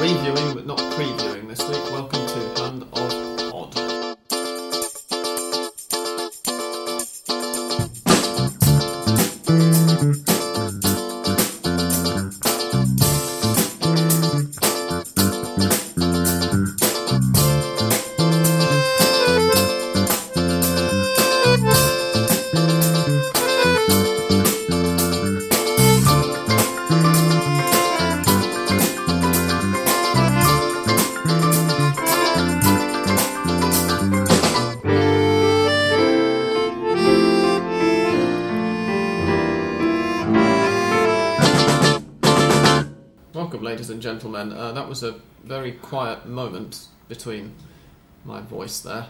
Reviewing but not previewing this week. Welcome to Hand of Odd. Welcome, ladies and gentlemen. That was a very quiet moment between my voice there.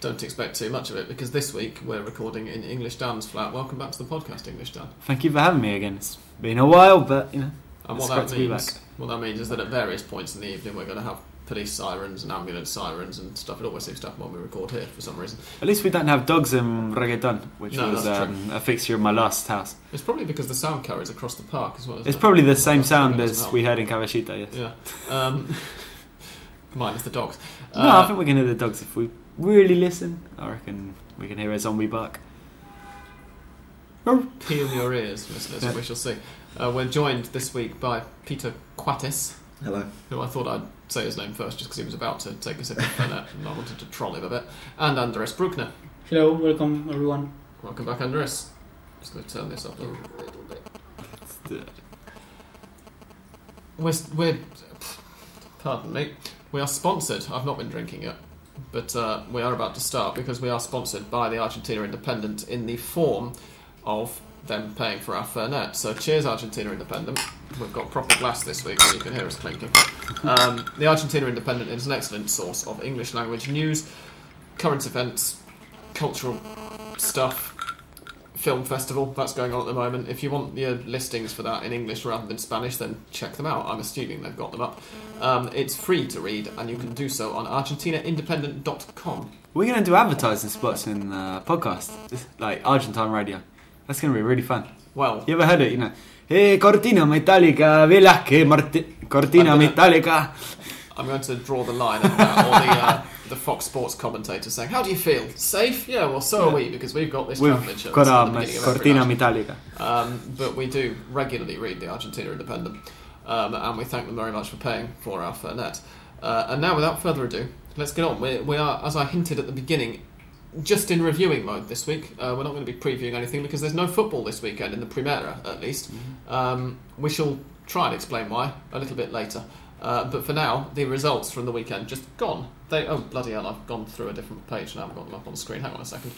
Don't expect too much of it, because this week we're recording in English Dan's flat. Welcome back to the podcast, English Dan. Thank you for having me again. It's been a while, but, you know, and it's great to be back. What that means is that at various points in the evening we're going to have police sirens and ambulance sirens and stuff. It always seems to happen when we record here, for some reason. At least we don't have dogs in reggaeton, which was a fixture in my last house. It's probably because the sound carries across the park as well. It's probably the same sound as we heard in Kawashita, yes. Yeah. Minus the dogs. No, I think we can hear the dogs if we really listen. I reckon we can hear a zombie bark. Peel your ears, listeners, yeah. We shall see. We're joined this week by Peter Quattis. Hello. Who I thought I'd say his name first just because he was about to take a sip of Fernet and I wanted to troll him a bit. And Andres Bruckner. Hello, welcome everyone. Welcome back, Andres. Just going to turn this up a little bit. We're pardon me. We are sponsored. I've not been drinking yet. But we are about to start because we are sponsored by the Argentina Independent in the form of them paying for our Fernet. So cheers, Argentina Independent. We've got proper glass this week, so you can hear us clinking. The Argentina Independent is an excellent source of English language news, current events, cultural stuff, film festival, that's going on at the moment. If you want your listings for that in English rather than Spanish, then check them out. I'm assuming they've got them up. It's free to read, and you can do so on argentinaindependent.com. We're going to do advertising spots in the podcast, just like Argentine radio. That's going to be really fun. Well, you ever heard it, you know? Hey, Cortina Metallica, Velázquez, Cortina Metallica. I'm going to draw the line at that, or the Fox Sports commentator saying, how do you feel? Safe? Yeah, well, so are we, because we've got this championship. We've got Cortina Metallica. But we do regularly read the Argentina Independent, and we thank them very much for paying for our Fernet. And now, without further ado, let's get on. We are, as I hinted at the beginning, just in reviewing mode this week. We're not going to be previewing anything because there's no football this weekend, in the Primera at least. Mm-hmm. We shall try and explain why a little bit later. But for now, the results from the weekend just gone. Oh, bloody hell, I've gone through a different page now. I've got them up on the screen. Hang on a second.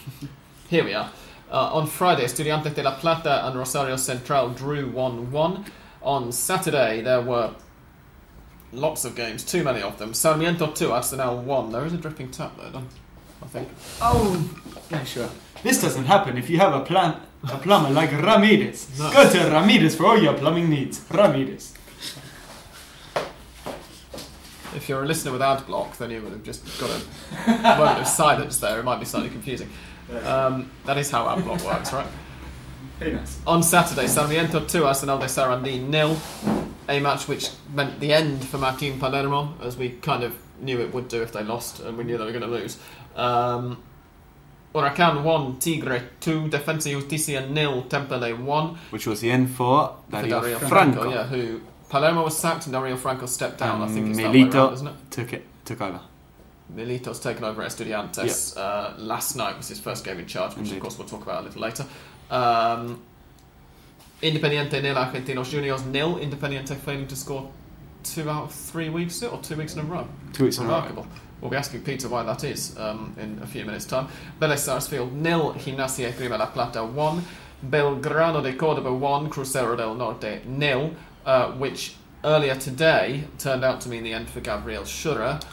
Here we are. On Friday, Estudiantes de La Plata and Rosario Central drew 1-1. On Saturday, there were lots of games, too many of them. Sarmiento 2, Arsenal 1. There is a dripping tap there, done. I think. Oh, yeah, sure. This doesn't happen if you have a plumber like Ramirez. No. Go to Ramirez for all your plumbing needs. Ramirez. If you're a listener with ad block, then you would have just got a moment of silence there. It might be slightly confusing. That is how ad block works, right? Very nice. On Saturday, Sarmiento 2, Arsenal de Sarandí 0. A match which meant the end for Martín Palermo, as we kind of knew it would do if they lost, and we knew they were going to lose. Huracan 1, Tigre 2, Defensa y Justicia 0, Tempele 1. Which was the end for Darío Franco. Yeah, who Palermo was sacked and Darío Franco stepped down. I think it's Milito that way around, isn't it? Took over. Milito's taken over Estudiantes. Yep. Last night was his first game in charge, which Indeed. Of course we'll talk about a little later. Independiente nil, Argentinos Juniors nil. Independiente failing to score 2 out of 3 weeks, or 2 weeks in a row. 2 weeks in a row. Remarkable. We'll be asking Peter why that is in a few minutes' time. Vélez Sarsfield nil, Gimnasia y Esgrima La Plata 1, Belgrano de Córdoba 1, Crucero del Norte nil, which earlier today turned out to mean the end for Gabriel Schürrle,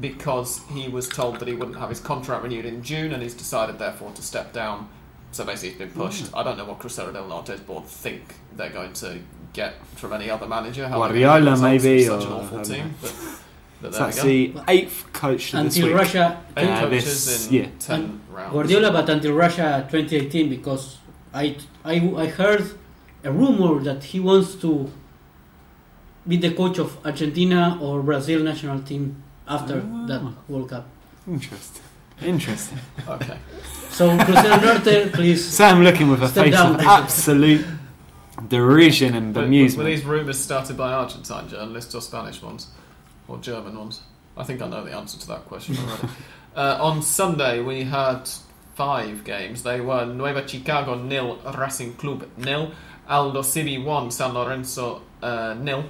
because he was told that he wouldn't have his contract renewed in June, and he's decided therefore to step down. So basically he's been pushed. I don't know what Crucero del Norte's board think they're going to get from any other manager. Guardiola maybe. Such an awful team. But so that's the 8th coach until this week. Russia, 8 coaches in 10 rounds. Guardiola, but until Russia 2018, because I heard a rumor that he wants to be the coach of Argentina or Brazil national team after that World Cup. Interesting. Okay. So Cruzeiro Norte, please. Sam looking with a face of absolute derision and amusement. Were these rumours started by Argentine journalists or Spanish ones? Or German ones? I think I know the answer to that question already. On Sunday we had 5 games. They were Nueva Chicago 0, Racing Club 0, Aldosivi 1, San Lorenzo 0,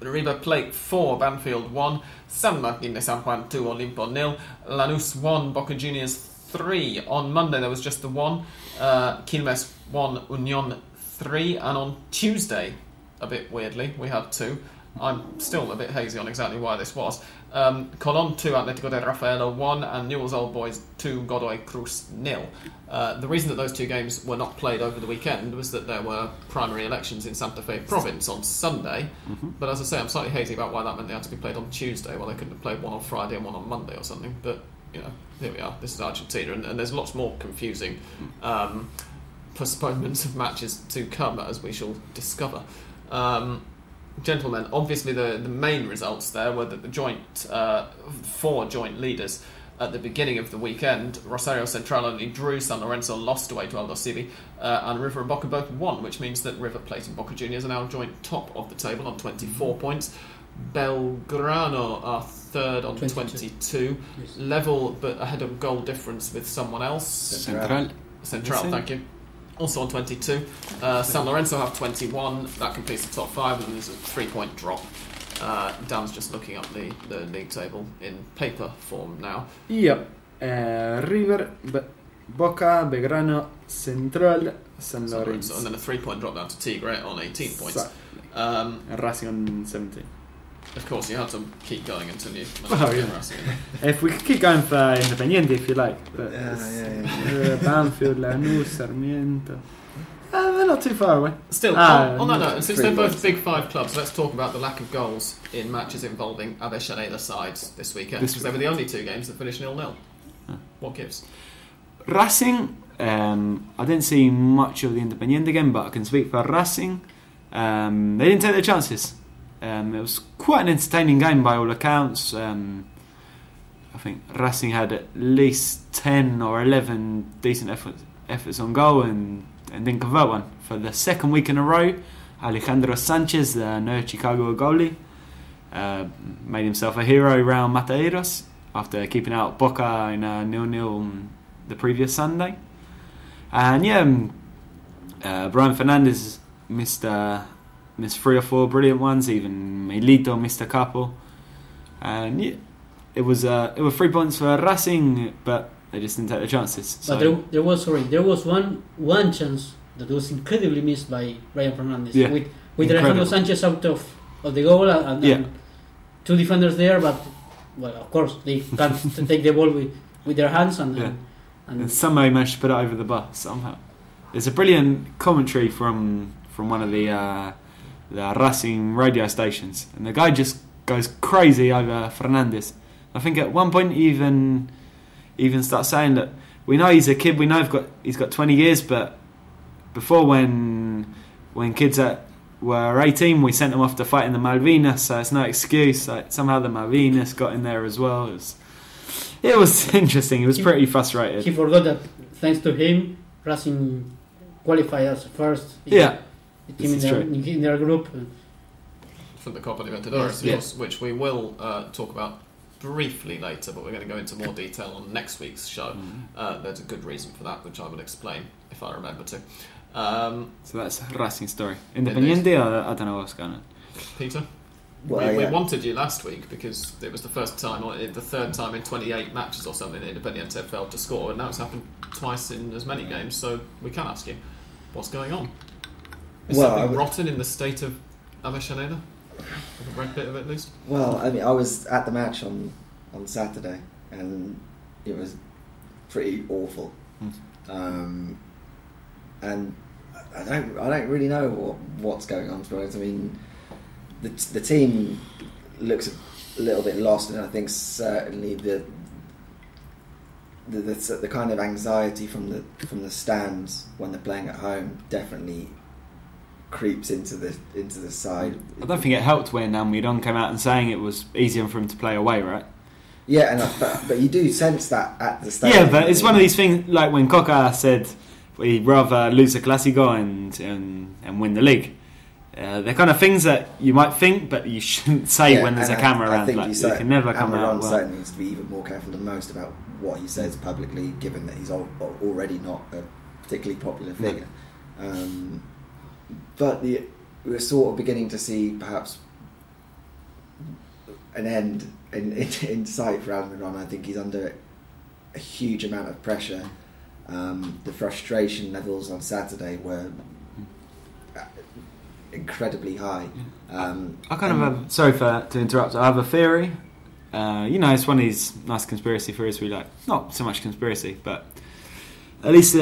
River Plate 4, Banfield 1, San Martín de San Juan 2, Olimpo 0, Lanús 1, Boca Juniors 3. On Monday there was just the one, Quilmes 1, Unión 3, and on Tuesday, a bit weirdly, we had 2. I'm still a bit hazy on exactly why this was. Colón 2, Atlético de Rafaela 1, and Newell's Old Boys 2, Godoy Cruz 0. The reason that those 2 games were not played over the weekend was that there were primary elections in Santa Fe province on Sunday. Mm-hmm. But as I say, I'm slightly hazy about why that meant they had to be played on Tuesday. Well, they couldn't have played one on Friday and one on Monday or something. But, you know, here we are. This is Argentina. And there's lots more confusing postponements of matches to come, as we shall discover. Gentlemen, obviously the main results there were that the joint 4 joint leaders at the beginning of the weekend, Rosario Central only drew, San Lorenzo lost away to Aldosivi, and River and Boca both won, which means that River Plate and Boca Juniors are now joint top of the table on 24 points. Belgrano are third on 22. Yes. Level but ahead of goal difference with someone else. Central, thank you. Also on 22, San Lorenzo have 21. That completes the top 5, and there's a 3-point drop. Dan's just looking up the league table in paper form now. Yep. River, Boca, Belgrano, Central, San Lorenzo. And then a 3-point drop down to Tigre on 18 points. Exactly. And Racing on 17. Of course, you have to keep going until you get Racing. If we could keep going for Independiente, if you like. But Banfield, Lanús, Sarmiento. They're not too far away. Still, on that note, since they're both Big Five clubs, let's talk about the lack of goals in matches involving Avellaneda sides this weekend. Because they were the only 2 games that finished 0-0. What gives? Racing, I didn't see much of the Independiente game, but I can speak for Racing. They didn't take their chances. It was quite an entertaining game by all accounts. I think Racing had at least 10 or 11 decent efforts on goal and didn't convert one. For the second week in a row, Alejandro Sanchez, the Nueva Chicago goalie, made himself a hero around Mataderos after keeping out Boca in a 0-0 the previous Sunday. And Brian Fernandez missed 3 or 4 brilliant ones. Even Milito missed a couple, and it was 3 points for Racing, but they just didn't take the chances. So. But there was one chance that was incredibly missed by Brian Fernandez with Alejandro Sanchez out of the goal and 2 defenders there. But well, of course they can't take the ball with their hands and somehow managed to put it over the bar somehow. There's a brilliant commentary from one of the Racing radio stations, and the guy just goes crazy over Fernandez. I think at one point he even starts saying that we know he's a kid, we know he's got 20 years, but before when kids were 18 we sent them off to fight in the Malvinas, so it's no excuse. Like, somehow the Malvinas got in there as well. It was interesting. He was pretty frustrated. He forgot that thanks to him Racing qualified as first. In their group for the Copa Libertadores, which we will talk about briefly later, but we're going to go into more detail on next week's show. There's a good reason for that, which I will explain if I remember to. So that's Racing story. Independiente, I don't know what's going on. Peter, we wanted you last week because it was the first time or the third time in 28 matches or something that Independiente failed to score, and now it's happened twice in as many games. So we can ask you, what's going on? Is something rotten in the state of Avellaneda? I've read a bit of it, at least. Well, I mean, I was at the match on Saturday, and it was pretty awful. And I don't really know what's going on, to be honest. I mean, the team looks a little bit lost, and I think certainly the kind of anxiety from the stands when they're playing at home definitely creeps into the side. I don't think it helped when Almiron came out and saying it was easier for him to play away, right? Yeah, and but you do sense that at the start. Yeah, but it's one of these things, like when Coca said he'd rather lose a Clásico and win the league. They're kind of things that you might think, but you shouldn't say when there's a camera around. Like, you can never come out. Almiron certainly needs to be even more careful than most about what he says publicly, given that he's already not a particularly popular figure. No. But we're sort of beginning to see perhaps an end in sight for Almiron. I think he's under a huge amount of pressure. The frustration levels on Saturday were incredibly high. I kind of have, sorry to interrupt, I have a theory. It's one of these nice conspiracy theories where you're like, not so much conspiracy, but at least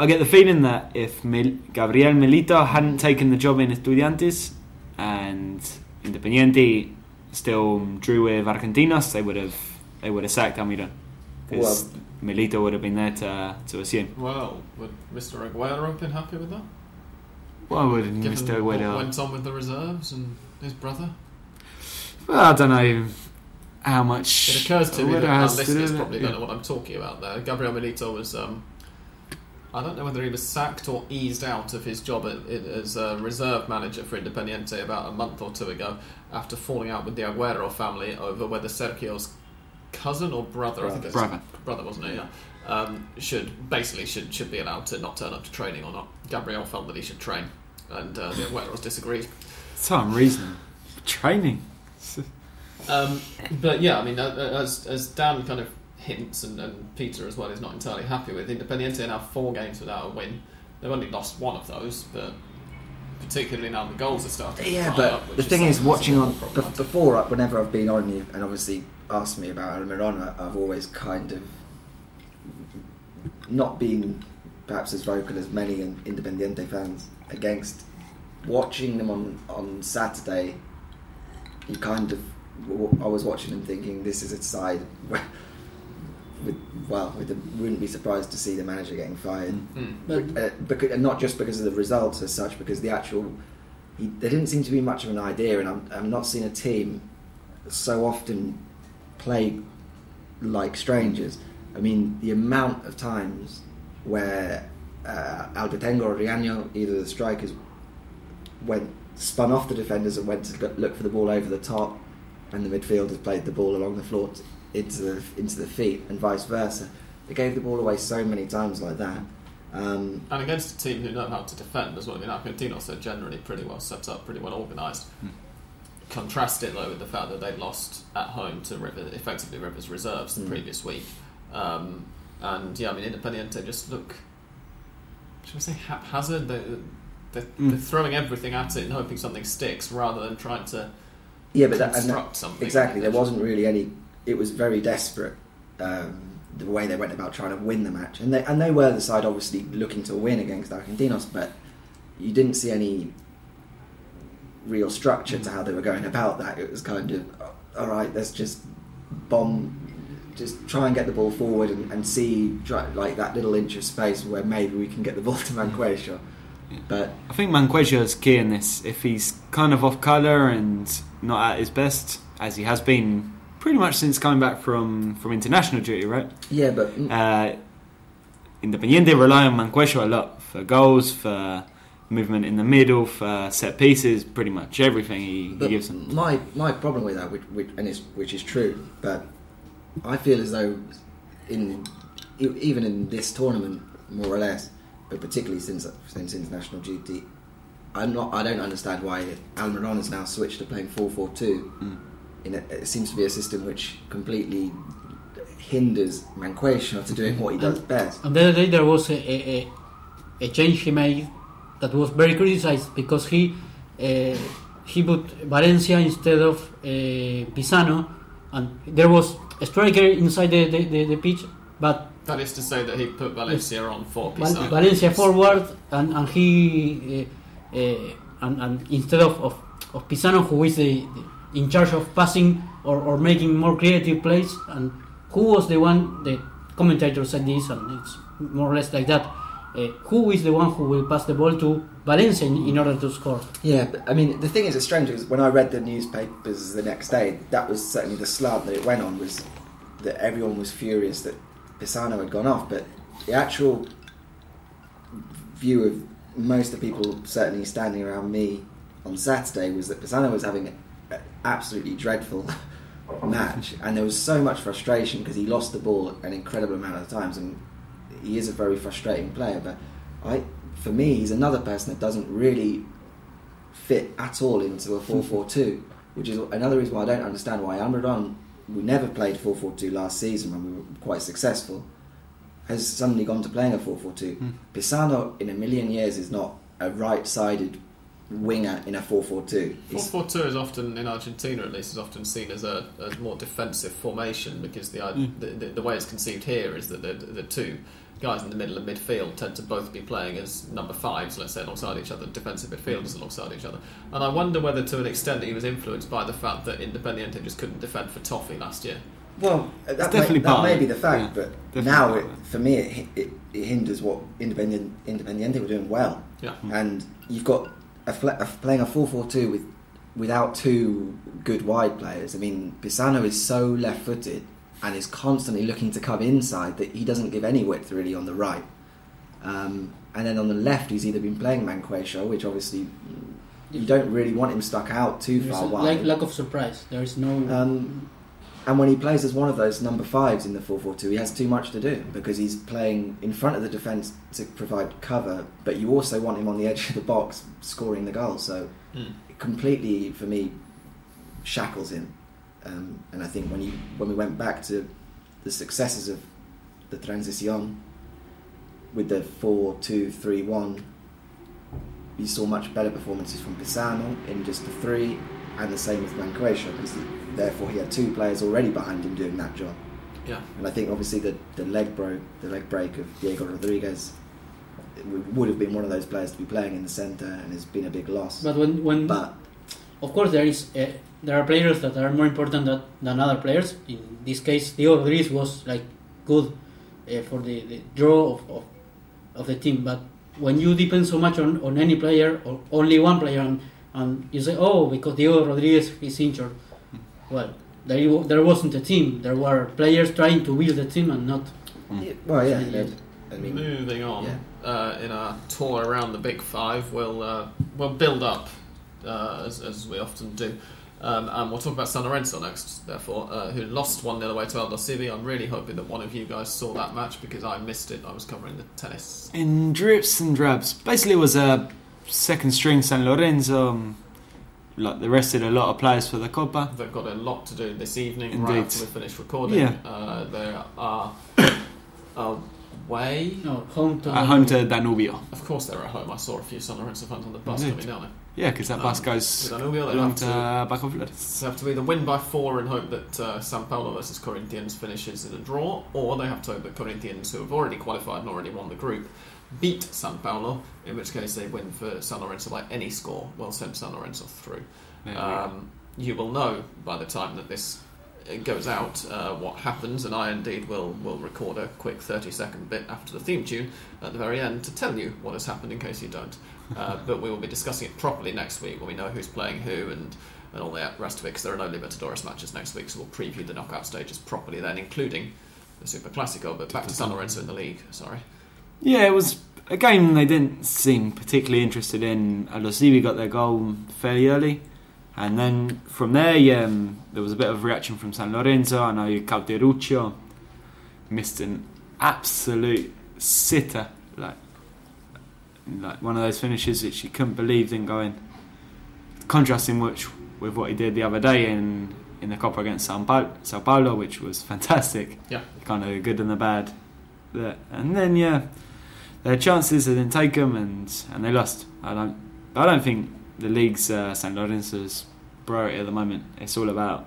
I get the feeling that if Gabriel Milito hadn't taken the job in Estudiantes and Independiente still drew with Argentinos, they would have sacked Almiron, because Milito would have been there to assume. Well, would Mr. Aguero have been happy with that? Why wouldn't Mr. Aguero? Went on with the reserves and his brother. Well, I don't know how much. It occurs to me that our listeners probably don't know what I'm talking about there. Gabriel Milito was, I don't know whether he was sacked or eased out of his job as a reserve manager for Independiente about a month or two ago after falling out with the Aguero family over whether Sergio's cousin or brother, I think it's brother, wasn't it? Yeah. Should be allowed to not turn up to training or not. Gabriel felt that he should train, and the Agueros disagreed. It's unreasonable. Training. But yeah, I mean, as Dan kind of hints, and Peter as well is not entirely happy with, Independiente now 4 games without a win. They've only lost one of those, but particularly now the goals are starting. Yeah, but up, the thing is, watching on before up, whenever I've been on you and obviously asked me about Almiron, I've always kind of not been perhaps as vocal as many Independiente fans against. Watching them on Saturday, you kind of, I was watching them thinking, this is a side where wouldn't be surprised to see the manager getting fired. Mm-hmm. Because, and not just because of the results as such, because the actual, there didn't seem to be much of an idea, and I'm not seeing a team so often play like strangers. I mean, the amount of times where Albertengo or Riaño, either of the strikers, spun off the defenders and went to look for the ball over the top, and the midfielders played the ball along the floor into the feet, and vice versa. They gave the ball away so many times like that. And against a team who know how to defend as well. I mean, Argentinos are generally pretty well set up, pretty well organised. Hmm. Contrast it, though, with the fact that they lost at home to River's reserves the previous week. Independiente just look, should I say, haphazard? They're throwing everything at it and hoping something sticks rather than trying to construct something. Exactly, there wasn't really any. It was very desperate, the way they went about trying to win the match, and they were the side obviously looking to win against Argentinos, but you didn't see any real structure to how they were going about that. It was kind of, alright, let's just bomb, just try and get the ball forward and see, like, that little inch of space where maybe we can get the ball to Mancuello. Yeah. But I think Mancuello is key in this. If he's kind of off colour and not at his best, as he has been pretty much since coming back from international duty, right? Yeah, but Independiente rely on Mancuello a lot for goals, for movement in the middle, for set pieces, pretty much everything he gives them. My problem with that, which is true, but I feel as though even in this tournament, more or less, but particularly since international duty, I don't understand why Almiron has now switched to playing 4-4-2. It seems to be a system which completely hinders Mancuello to doing what he does best. And the other day there was a change he made that was very criticised because he put Valencia instead of Pisano, and there was a striker inside the pitch, but that is to say that he put Valencia on for Pizarro. Valencia forward, and he and instead of Pizarro, who is the in charge of passing or making more creative plays, and who was the one the commentator said this, and it's more or less like that. who is the one who will pass the ball to Valencia in order to score? Yeah, but, I mean, the thing is, it's strange because when I read the newspapers the next day, that was certainly the slant that it went on, was that everyone was furious that Pisano had gone off, but the actual view of most of the people certainly standing around me on Saturday was that Pisano was having an absolutely dreadful match, and there was so much frustration because he lost the ball an incredible amount of times, and he is a very frustrating player, but for me he's another person that doesn't really fit at all into a 4-4-2, which is another reason why I don't understand why Almiron, who never played 4-4-2 last season when we were quite successful, has suddenly gone to playing a 4-4-2. Pisano in a million years is not a right-sided winger in a 4-4-2. 4-4-2 is often, in Argentina at least, is often seen as a more defensive formation, because the way it's conceived here is that the two guys in the middle of midfield tend to both be playing as number fives, let's say, alongside each other, defensive midfielders alongside each other. And I wonder whether to an extent he was influenced by the fact that Independiente just couldn't defend for Toffee last year. Well, that may be the fact, yeah, but now, for me, it hinders what Independiente were doing well. Yeah. And you've got playing a 4-4-2 without two good wide players. I mean, Pisano is so left-footed and is constantly looking to come inside that he doesn't give any width really on the right. And then on the left, he's either been playing Mancuello, which obviously you don't really want him stuck out too far wide. Lack of surprise. There is no... and when he plays as one of those number fives in the 4-4-2, he has too much to do because he's playing in front of the defence to provide cover, but you also want him on the edge of the box scoring the goal. So it completely, for me, shackles him. And I think when we went back to the successes of the Transición with the 4-2-3-1, you saw much better performances from Pisano in just the three, and the same with Mancuello, because therefore he had two players already behind him doing that job. Yeah. And I think obviously the leg break of Diego Rodriguez would have been one of those players to be playing in the centre, and it's been a big loss. But when of course there are players that are more important than other players. In this case, Diego Rodriguez was like good for the draw of the team. But when you depend so much on any player or only one player, and you say, oh, because Diego Rodriguez is injured. Well, there wasn't a team. There were players trying to build a team and not... Well, yeah. Moving on, in our tour around the Big Five, we'll build up, as we often do. And we'll talk about San Lorenzo next, therefore, who lost 1-0 away to Aldosivi. I'm really hoping that one of you guys saw that match because I missed it. I was covering the tennis. In drips and drabs. Basically, it was a second string San Lorenzo... Like the rest of a lot of players for the Copa. They've got a lot to do this evening. Indeed. Right after we finish recording. Yeah. They are away. No, home to Danubio. Of course they're at home. I saw a few San Lorenzo fans on the bus coming down there. Yeah, because that bus goes along to Bacovlad. They have to either win by 4 and hope that San Paolo versus Corinthians finishes in a draw, or they have to hope that Corinthians, who have already qualified and already won the group, beat San Paolo, in which case they win for San Lorenzo by any score, will send San Lorenzo through. You will know by the time that this goes out what happens, and I indeed will record a quick 30-second bit after the theme tune at the very end to tell you what has happened in case you don't. But we will be discussing it properly next week when we know who's playing who and all the rest of it, because there are no Libertadores matches next week, so we'll preview the knockout stages properly then, including the Super Classico. But back to San Lorenzo in the league, sorry. Yeah, it was a game they didn't seem particularly interested in. Aldosivi got their goal fairly early, and then from there, there was a bit of reaction from San Lorenzo. I know Calderuccio missed an absolute sitter, like one of those finishes which you couldn't believe didn't go in. Contrasting which with what he did the other day in the Copa against Sao Paulo, which was fantastic. Yeah, kind of the good and the bad there, and then their chances, they didn't take them, and they lost. I don't think the league's San Lorenzo's priority at the moment. It's all about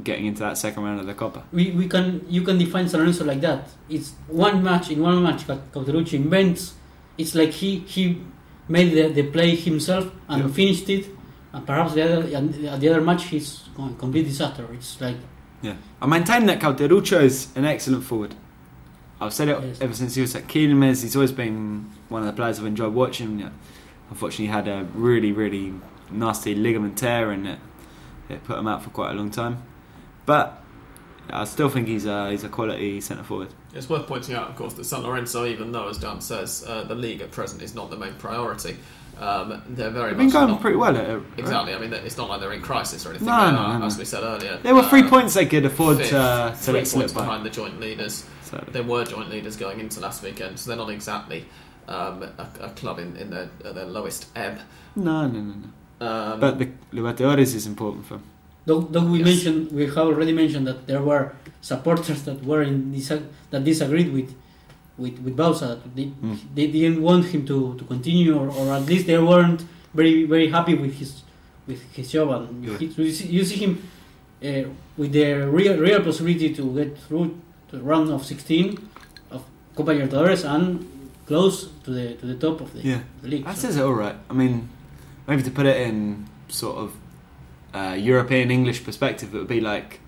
getting into that second round of the Copa. You can define San Lorenzo like that. It's one match in one match. Calderuccio invents. It's like he made the play himself and finished it. And perhaps the other match he's a complete disaster. It's like I maintain that Calderuccio is an excellent forward. I've said it ever since he was at Quilmes. He's always been one of the players I've enjoyed watching. Unfortunately, he had a really, really nasty ligament tear, and it put him out for quite a long time. But I still think he's a quality centre forward. It's worth pointing out, of course, that San Lorenzo, even though, as Dan says, the league at present is not the main priority. They're very. They've been going pretty well at it. Right? Exactly. I mean, it's not like they're in crisis or anything. No. As we said earlier, there were 3 points they could afford to let slip behind the joint leaders. Sadly. There were joint leaders going into last weekend, so they're not exactly a club in their lowest ebb. No. But the Libertadores is important for them. Though we have already mentioned that there were supporters that were that disagreed with Bausa. They didn't want him to continue, or at least they weren't very, very happy with his job. And you see him with the real possibility to get through to the round of 16 of Copa Libertadores and close to the top of the league. That says it all right. I mean, maybe to put it in sort of European English perspective, it would be like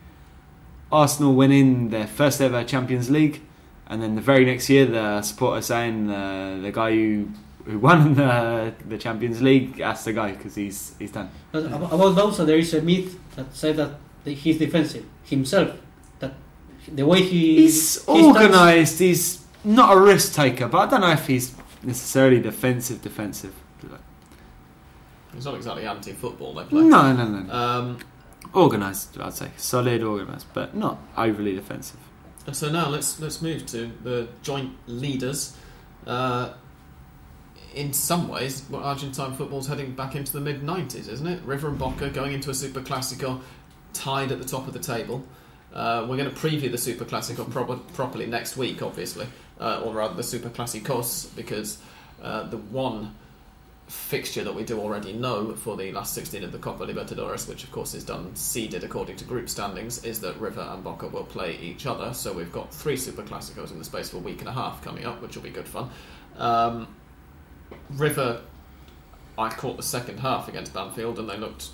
Arsenal winning their first ever Champions League. And then the very next year, the supporter saying the guy who won the Champions League asked the guy because he's done. But about Bausa, there is a myth that said that he's defensive himself. That the way he's organised, he's not a risk taker. But I don't know if he's necessarily defensive. He's not exactly anti-football. They play. No. Organised, I'd say, solid organised, but not overly defensive. So now let's move to the joint leaders. In some ways, Argentine football's heading back into the mid-90s, isn't it? River and Boca going into a Super Classico tied at the top of the table. We're going to preview the Super Classico properly next week, obviously, or rather the Super Clásicos, because the one fixture that we do already know for the last 16 of the Copa Libertadores, which of course is done seeded according to group standings, is that River and Boca will play each other. So we've got 3 Super Clásicos in the space of a week and a half coming up, which will be good fun. River, I caught the second half against Banfield and they looked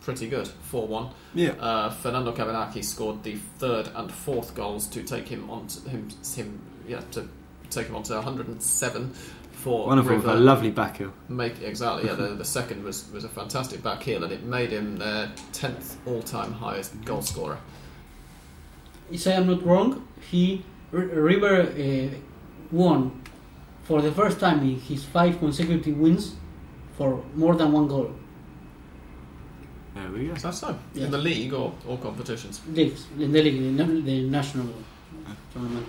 pretty good, 4-1. Yeah. Fernando Cavanaghi scored the third and fourth goals to take him on to 107. One of them with a lovely back heel. The second was a fantastic back heel, and it made him their 10th all-time highest goal scorer. If I am not wrong, River won for the first time in his 5 consecutive wins for more than 1 goal. There we go. That's so. Yeah. In the league or competitions? In the league, the national tournament.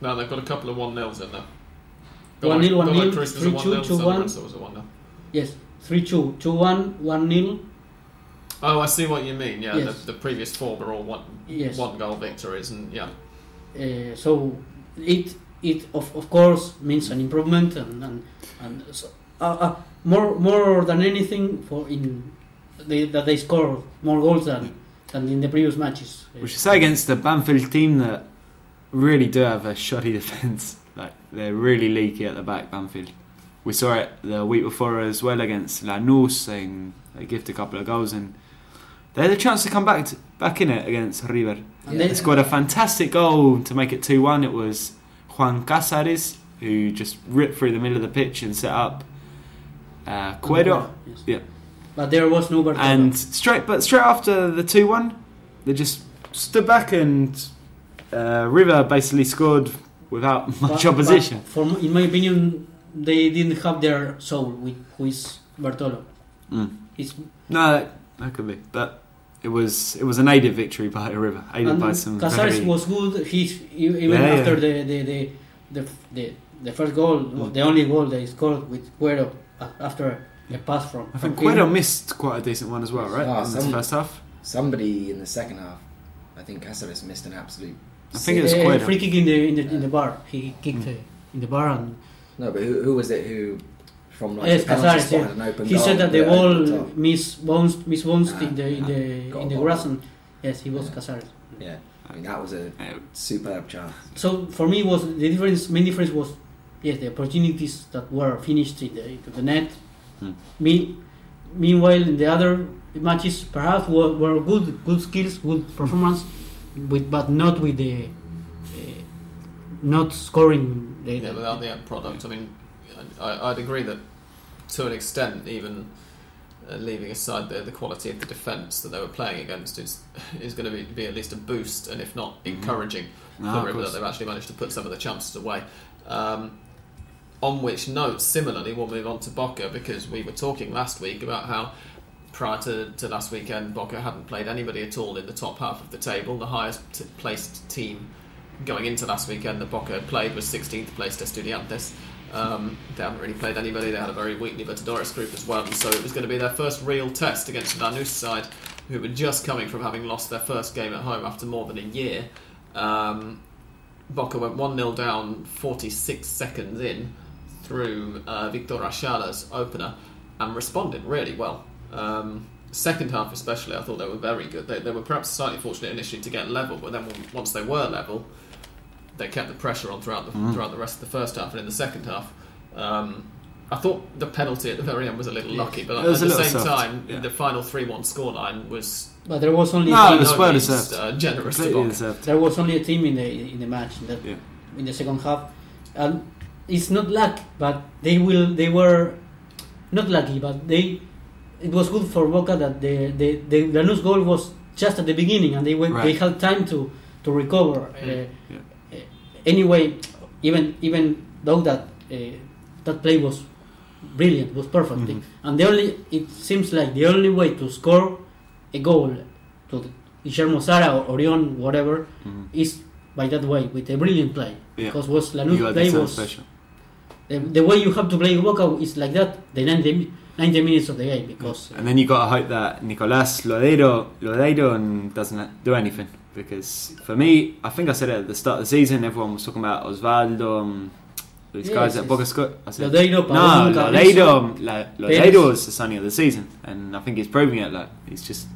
Now they've got a couple of 1-0s in there. 1-0, 3-2, 2-1. Yes, 3-2, 2-1, 1-0. Oh, I see what you mean. Yeah, yes. The previous 4 were all one-goal victories, and yeah. So it of course means an improvement, and so, more than anything that they score more goals than in the previous matches. We should say against the Banfield team that really do have a shoddy defence. Like, they're really leaky at the back, Banfield. We saw it the week before as well against Lanús, and they gave a couple of goals, and they had a chance to come back in it against River. And they scored a fantastic goal to make it 2-1. It was Juan Cáceres who just ripped through the middle of the pitch and set up Cuero. Yes. Yeah. But there was no Bartolo. And straight after the 2-1, they just stood back, and River basically scored without much opposition. In my opinion, they didn't have their soul, who is Bartolo. No, that could be. But it was an aided victory by River, aided by some. Casares was good. After the first goal, the only goal they scored with Cuero after a pass from. I think Cuero missed quite a decent one as well, right? In the first half. Somebody in the second half, I think Casares missed an absolute. I think it was Cuero. Free kick in the bar. He kicked in the bar, and no, but who was it? Who from like the penalty spot had an open goal? He said that the ball misbounced in the grass, and he was Casares. Yeah, I mean that was a superb chance. So for me, was the difference? Main difference was the opportunities that were finished into the net. Meanwhile, in the other matches, perhaps were good skills, good performance. But not with the not scoring data. Yeah, without the end product. I mean, I'd agree that to an extent, even leaving aside the quality of the defence that they were playing against, is going to be at least a boost, and if not encouraging, for River that they've actually managed to put some of the chances away. On which note, similarly, we'll move on to Boca, because we were talking last week about how prior to last weekend, Boca hadn't played anybody at all in the top half of the table. The highest placed team going into last weekend that Boca had played was 16th placed Estudiantes. They haven't really played anybody. They had a very weak Libertadores group as well, and so it was going to be their first real test against Lanús side, who were just coming from having lost their first game at home after more than a year. Boca went 1-0 down 46 seconds in through Victor Ayala's opener, and responded really well. Second half especially, I thought they were very good. They were perhaps slightly fortunate initially to get level, but then once they were level, they kept the pressure on throughout the rest of the first half. And in the second half, I thought the penalty at the very end was a little lucky, but at the same time, the final 3-1 scoreline was. But there was only generous to Boca. There was only a team in the match in the second half, and it's not luck, but they were not lucky, but it was good for Boca that the Lanús goal was just at the beginning, and they had time to recover. Anyway, even though that play was brilliant, was perfect, and it seems like the only way to score a goal to Guillermo Sara or Orion, whatever, is by that way, with a brilliant play. Yeah. Because was Lanús play was the way you have to play Boca is like that. The 90 minutes of the game, because and then you gotta hope that Nicolás Lodeiro doesn't do anything, because for me, I think I said it at the start of the season. Everyone was talking about Osvaldo. These guys at Boca Scott. I said Lodeiro is the signing of the season, and I think he's proving it. Like, he's just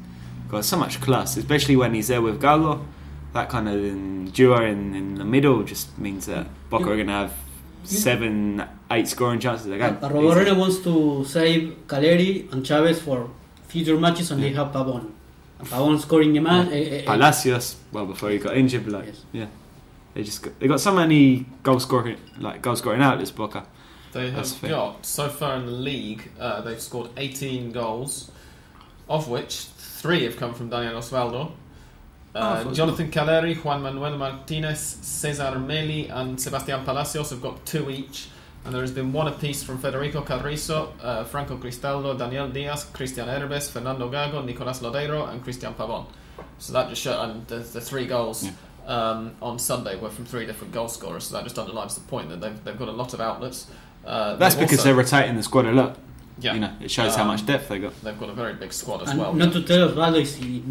got so much class, especially when he's there with Gallo. That kind of duo in the middle just means that Boca are going to have 7-8 scoring chances again. Roborena wants to save Caleri and Chavez for future matches, and they have Pavón. Pavón scoring a match. Palacios, well before he got injured, They got so many goal scoring outlets. Boca. They have got so far in the league. They've scored 18 goals, of which 3 have come from Daniel Osvaldo, Jonathan Caleri, Juan Manuel Martinez, Cesar Meli, and Sebastián Palacios have got 2 each, and there has been 1 apiece from Federico Carrizo, Franco Cristaldo, Daniel Díaz, Cristian Herbes, Fernando Gago, Nicolás Lodeiro, and Cristian Pavón. So that just showed, and the 3 goals. Yeah. On Sunday were from 3 different goal scorers, so that just underlines the point that they've got a lot of outlets. That's because they're rotating the squad a lot. Yeah, it shows how much depth they got. They've got a very big squad as well. Not to tell Osvaldo, he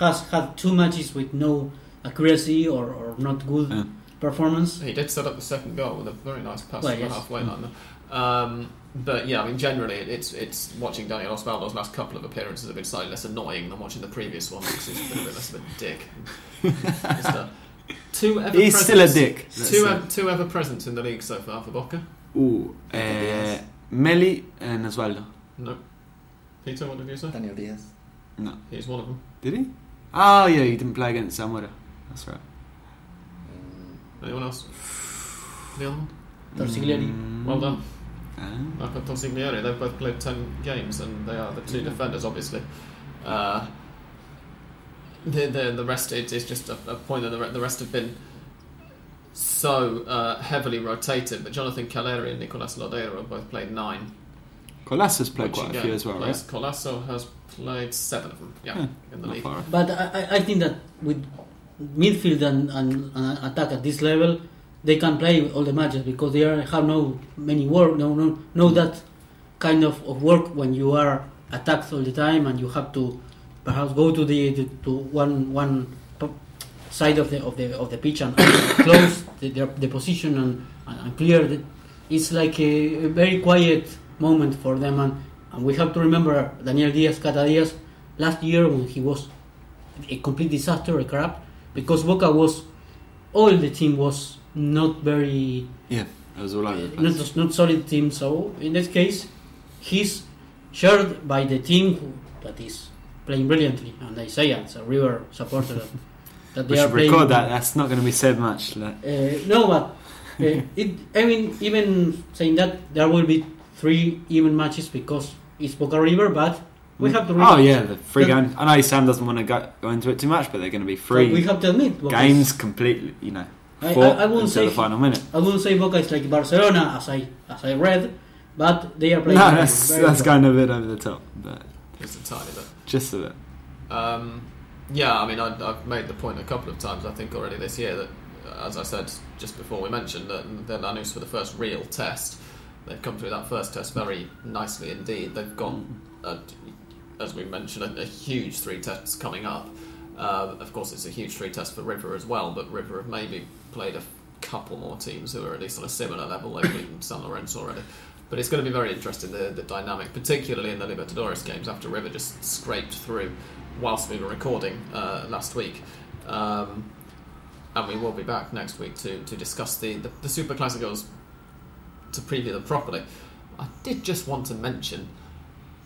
has had 2 matches with no accuracy or not good performance. He did set up the second goal with a very nice pass from the halfway line. But yeah, I mean, generally, it's watching Daniel Osvaldo's last couple of appearances have been slightly less annoying than watching the previous one, because he's been a bit less of a dick. He's still a dick. Two ever-presents in the league so far for Boca. Ooh, Meli and Osvaldo. No. Peter, what did you say? Daniel Díaz. No. He's one of them. Did he? Oh, yeah, he didn't play against Zamora. That's right. Anyone else? The other one? Torsiglieri. Well done. Marco Torsiglieri, they've both played 10 games, and they are the 2 defenders, obviously. The rest is just a point that the rest have been so heavily rotated. But Jonathan Caleri and Nicolás Lodeiro have both played 9. Colas has played quite a few as well, right? Colasso has played 7 of them, in the league. Far. But I think that with midfield and attack at this level, they can play all the matches, because they have that kind of work when you are attacked all the time, and you have to perhaps go to one side of the pitch and close the position and clear. It's like a very quiet moment for them, and we have to remember Daniel Díaz, Cata Díaz, last year when he was a complete disaster, a crap, because Boca was all the team was. Not very. Yeah, it was all over the place. Not solid team. So in this case, he's shared by the team that is playing brilliantly, and I say as a River supporter, that they are playing. We should record that. That's not going to be said much. No, but even saying that, there will be three even matches because it's Boca River, but we have to. Oh yeah, the free games. I know Sam doesn't want to go into it too much, but they're going to be free. So we have to admit Boca games completely. You know, I won't say the final minute. I won't say Boca is like Barcelona, as I read, but they are playing. No, that's kind of a bit over the top, but it's entirely bit. Just a bit. Yeah, I mean, I've made the point a couple of times, I think, already this year that, as I said just before we mentioned, that they're Lanús for the first real test. They've come through that first test very nicely indeed. They've got, as we mentioned, a huge three tests coming up. Of course, it's a huge three test for River as well, but River have maybe played a couple more teams who are at least on a similar level. They've beaten San Lorenzo already. But it's going to be very interesting, the dynamic, particularly in the Libertadores games, after River just scraped through whilst we were recording last week. And we will be back next week to discuss the Super Clásicos, to preview them properly. I did just want to mention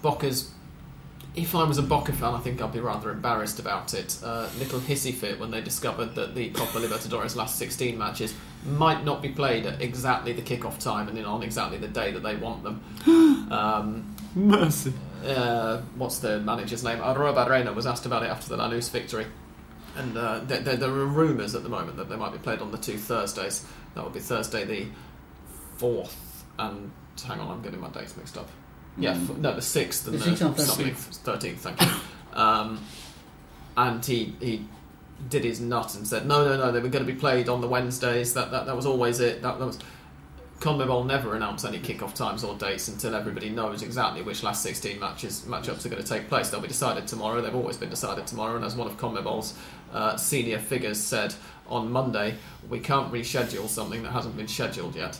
Boca's, if I was a Boca fan, I think I'd be rather embarrassed about it, little hissy fit when they discovered that the Copa Libertadores last 16 matches might not be played at exactly the kick-off time and on exactly the day that they want them. Mercy. What's the manager's name? Arroyo Barrena was asked about it after the Lanús victory, and there are rumours at the moment that they might be played on the two Thursdays. That would be Thursday the 4th and, hang on, I'm getting my dates mixed up. Yeah, the 6th and the 13th, thank you. And he did his nut and said, no, they were going to be played on the Wednesdays. That was always it. That was... CONMEBOL never announce any kick-off times or dates until everybody knows exactly which last 16 matchups are going to take place. They'll be decided tomorrow. They've always been decided tomorrow. And as one of CONMEBOL's senior figures said on Monday, we can't reschedule something that hasn't been scheduled yet.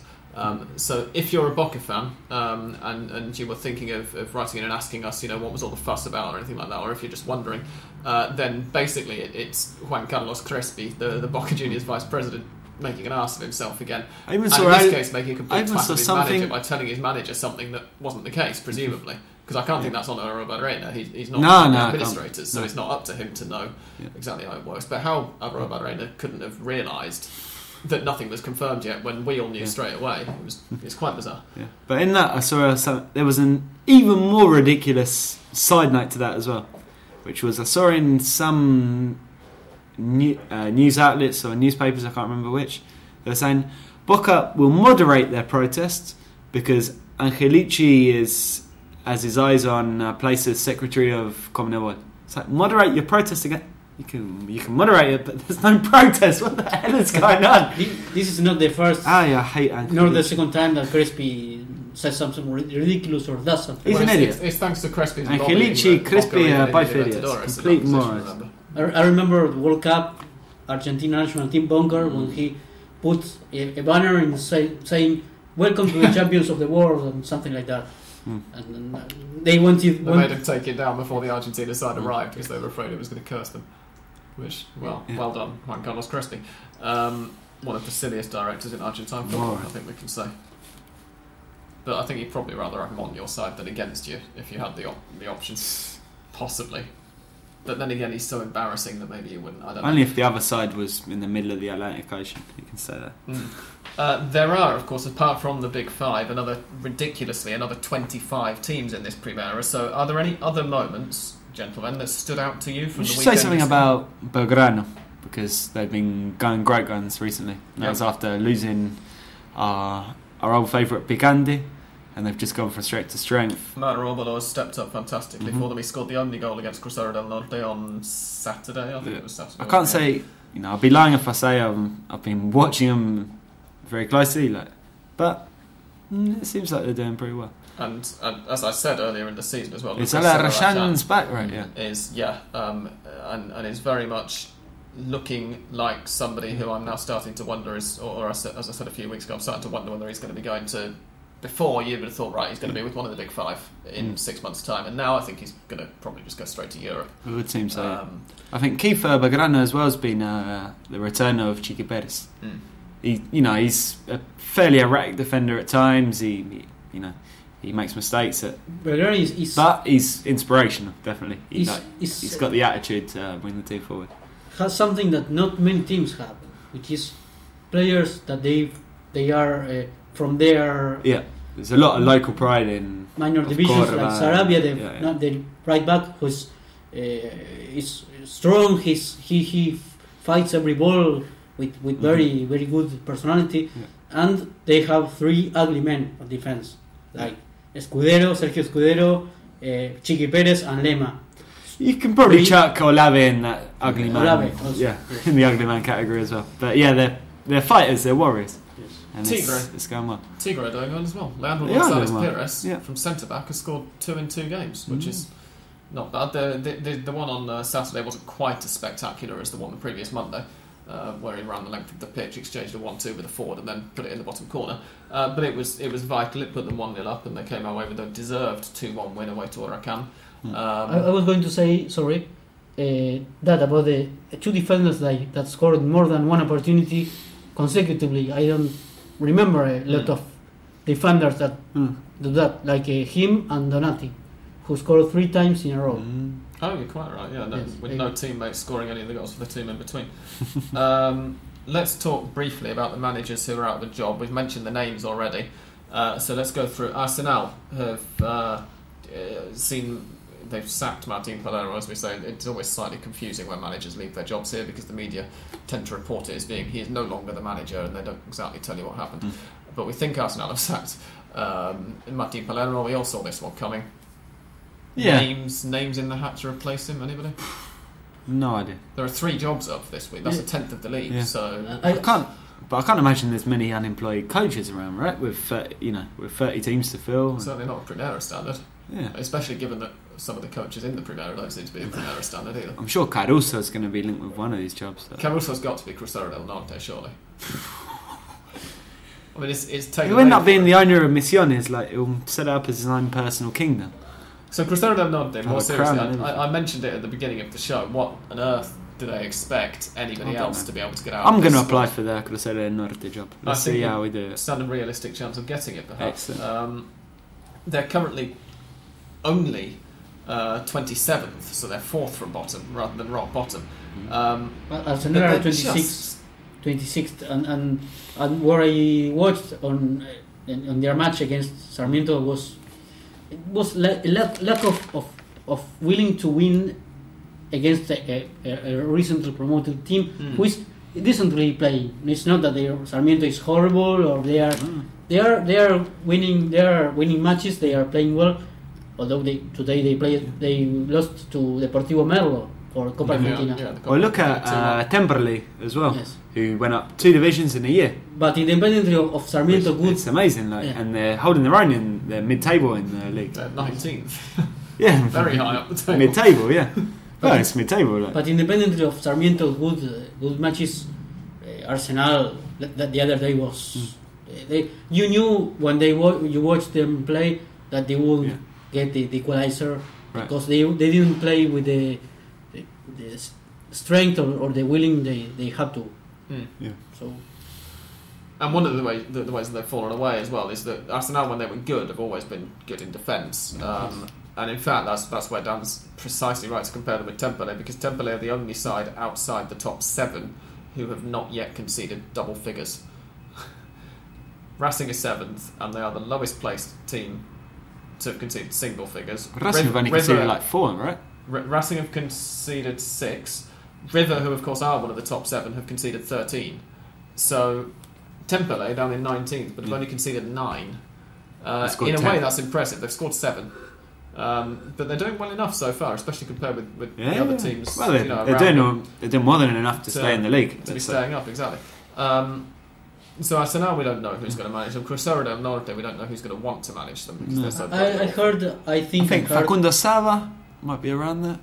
So if you're a Boca fan and you were thinking of writing in and asking us, what was all the fuss about or anything like that, or if you're just wondering, then basically it's Juan Carlos Crespi, the Boca Juniors vice president, making an arse of himself again. In this case, making a complete faff of his manager by telling his manager something that wasn't the case, presumably. Because I can't think that's on Arroyo Barrena. He's not one of the administrators, so it's not up to him to know exactly how it works. But how Arroyo Barrena couldn't have realised that nothing was confirmed yet when we all knew straight away. It's quite bizarre. Yeah. But in that, I saw there was an even more ridiculous side note to that as well, which was I saw in some news outlets or newspapers, I can't remember which, they were saying Boca will moderate their protests because Angelici has his eyes on Place's secretary of CONMEBOL. It's like, moderate your protest again. You can moderate it, but there's no protest. What the hell is going on? This is not the first. I hate Angelici. Nor the second time that Crespi says something ridiculous or does something. He's an idiot. It's thanks to Crespi. Angelici, Crespi are both idiots. Complete morons. I remember the World Cup, Argentina national team Bunker, when he puts a banner in saying, "Welcome to the champions of the world," and something like that. And they made him take it down before the Argentina side arrived because they were afraid it was going to curse them. Which, well done, Juan Carlos Crespi, one of the silliest directors in Argentine football, I think we can say. But I think you'd probably rather have him on your side than against you if you had the options, possibly. But then again, he's so embarrassing that maybe you wouldn't. I don't know. Only if the other side was in the middle of the Atlantic Ocean, you can say that. There are, of course, apart from the Big Five, another 25 teams in this Primera. So, are there any other moments, gentlemen, that stood out to you from the weekend? You should say something about Belgrano because they've been going great guns recently. That was after losing our old favourite Picante. And they've just gone from strength to strength. Marta Robolo has stepped up fantastically for them. He scored the only goal against Cruzeiro del Norte on Saturday. I think it was Saturday. I can't say, I'd be lying if I say I've been watching them very closely, but it seems like they're doing pretty well. And as I said earlier in the season as well, it's Rashan's back, right? Yeah, and is very much looking like somebody who I'm now starting to wonder as I said a few weeks ago, I'm starting to wonder whether he's going to be going to. Before, you would have thought, right, he's going to be with one of the Big Five in 6 months' time. And now I think he's going to probably just go straight to Europe. It would seem so. I think Kiefer Belgrano as well has been the return of Chiqui Pérez. He's a fairly erratic defender at times. He makes mistakes. But he's inspirational, definitely. He's got the attitude to bring the team forward. has something that not many teams have, which is players that they are from their... Yeah, there's a lot of local pride in... Minor divisions Cordoba, like Sarabia, the right back, who is strong, he fights every ball with mm-hmm. very, very good personality, and they have three ugly men of defense, like Escudero, Sergio Escudero, Chiqui Pérez, and Lema. You can probably chuck Olave in that ugly man. Also, yes. In the ugly man category as well. But yeah, they're fighters, they're warriors. Yes. And it's going well. Tigre doing well as well. Leandro Gonzalez Pires from centre back has scored 2 in 2 games, which is not bad. The one on Saturday wasn't quite as spectacular as the one the previous Monday, where he ran the length of the pitch, exchanged a 1-2 with a forward, and then put it in the bottom corner. But it was vital. It put them 1-0 up, and they came away with a deserved 2-1 win away to Huracan. I was going to say, that about the two defenders that scored more than one opportunity consecutively. I don't remember a lot of defenders that do that, like him and Donati, who scored 3 times in a row. Oh, you're quite right, with no teammates scoring any of the goals for the team in between. Let's talk briefly about the managers who are out of the job. We've mentioned the names already, so let's go through. Arsenal have they've sacked Martin Palermo, as we say. It's always slightly confusing when managers leave their jobs here, because the media tend to report it as being he is no longer the manager, and they don't exactly tell you what happened. But we think Arsenal have sacked Martin Palermo. We all saw this one coming. Yeah. Names in the hat to replace him, anybody? No idea. There are 3 jobs up this week. That's a tenth of the league. Yeah. So I can't imagine there's many unemployed coaches around, right? With 30 teams to fill. Certainly not a Primera standard. Yeah. Especially given that some of the coaches in the Primera don't seem to be a Primera standard either. I'm sure Caruso's going to be linked with one of these jobs. Though. Caruso's got to be Crucero del Norte, surely. I mean, it's taken. He'll end up being the owner of Misiones. Like, he'll set up as his own personal kingdom. So Crucero del Norte, more seriously, I mentioned it at the beginning of the show. What on earth did I expect anybody else to be able to get out of this? I'm going to apply for the Crucero del Norte job. Let's see how we do it. Stand a realistic chance of getting it, perhaps. They're currently only 27th, so they're 4th from bottom rather than rock bottom. Arsenal 26th, and what I watched on their match against Sarmiento was... It was lack of willing to win against a recently promoted team who is decently playing. It's not that Sarmiento is horrible or they are winning matches. They are playing well, although today they lost to Deportivo Merlo for Copa Argentina. Look at Temperley as well, who went up 2 divisions in a year. But independently of Sarmiento, it's amazing, and they're holding their own in the mid-table in the league. They're 19th. Yeah, very high up the table. Mid-table, yeah. It's mid-table. Like. But independently of Sarmiento's good matches, Arsenal that the other day was. You knew when you watched them play that they would get the equalizer because they didn't play with the strength or the willing they had to. Yeah. So. And one of the ways that they've fallen away as well is that Arsenal, when they were good, have always been good in defence. And in fact, that's where Dan's precisely right to compare them with Temperley, because Temperley are the only side outside the top 7 who have not yet conceded double figures. Racing is 7th, and they are the lowest placed team to have conceded single figures. Racing have only conceded like 4, right? Racing have conceded 6. River, who of course are one of the top 7, have conceded 13. So Temperley down in 19th, but have only conceded 9. In a 10. Way, that's impressive. They've scored 7, but they're doing well enough so far, especially compared with the other teams. Well, they're doing more than enough to stay in the league. To be staying up, exactly. So Arsenal, we don't know who's going to manage them. Crucero del Norte, we don't know who's going to want to manage them. Because they're so I think Facundo Sava might be around there.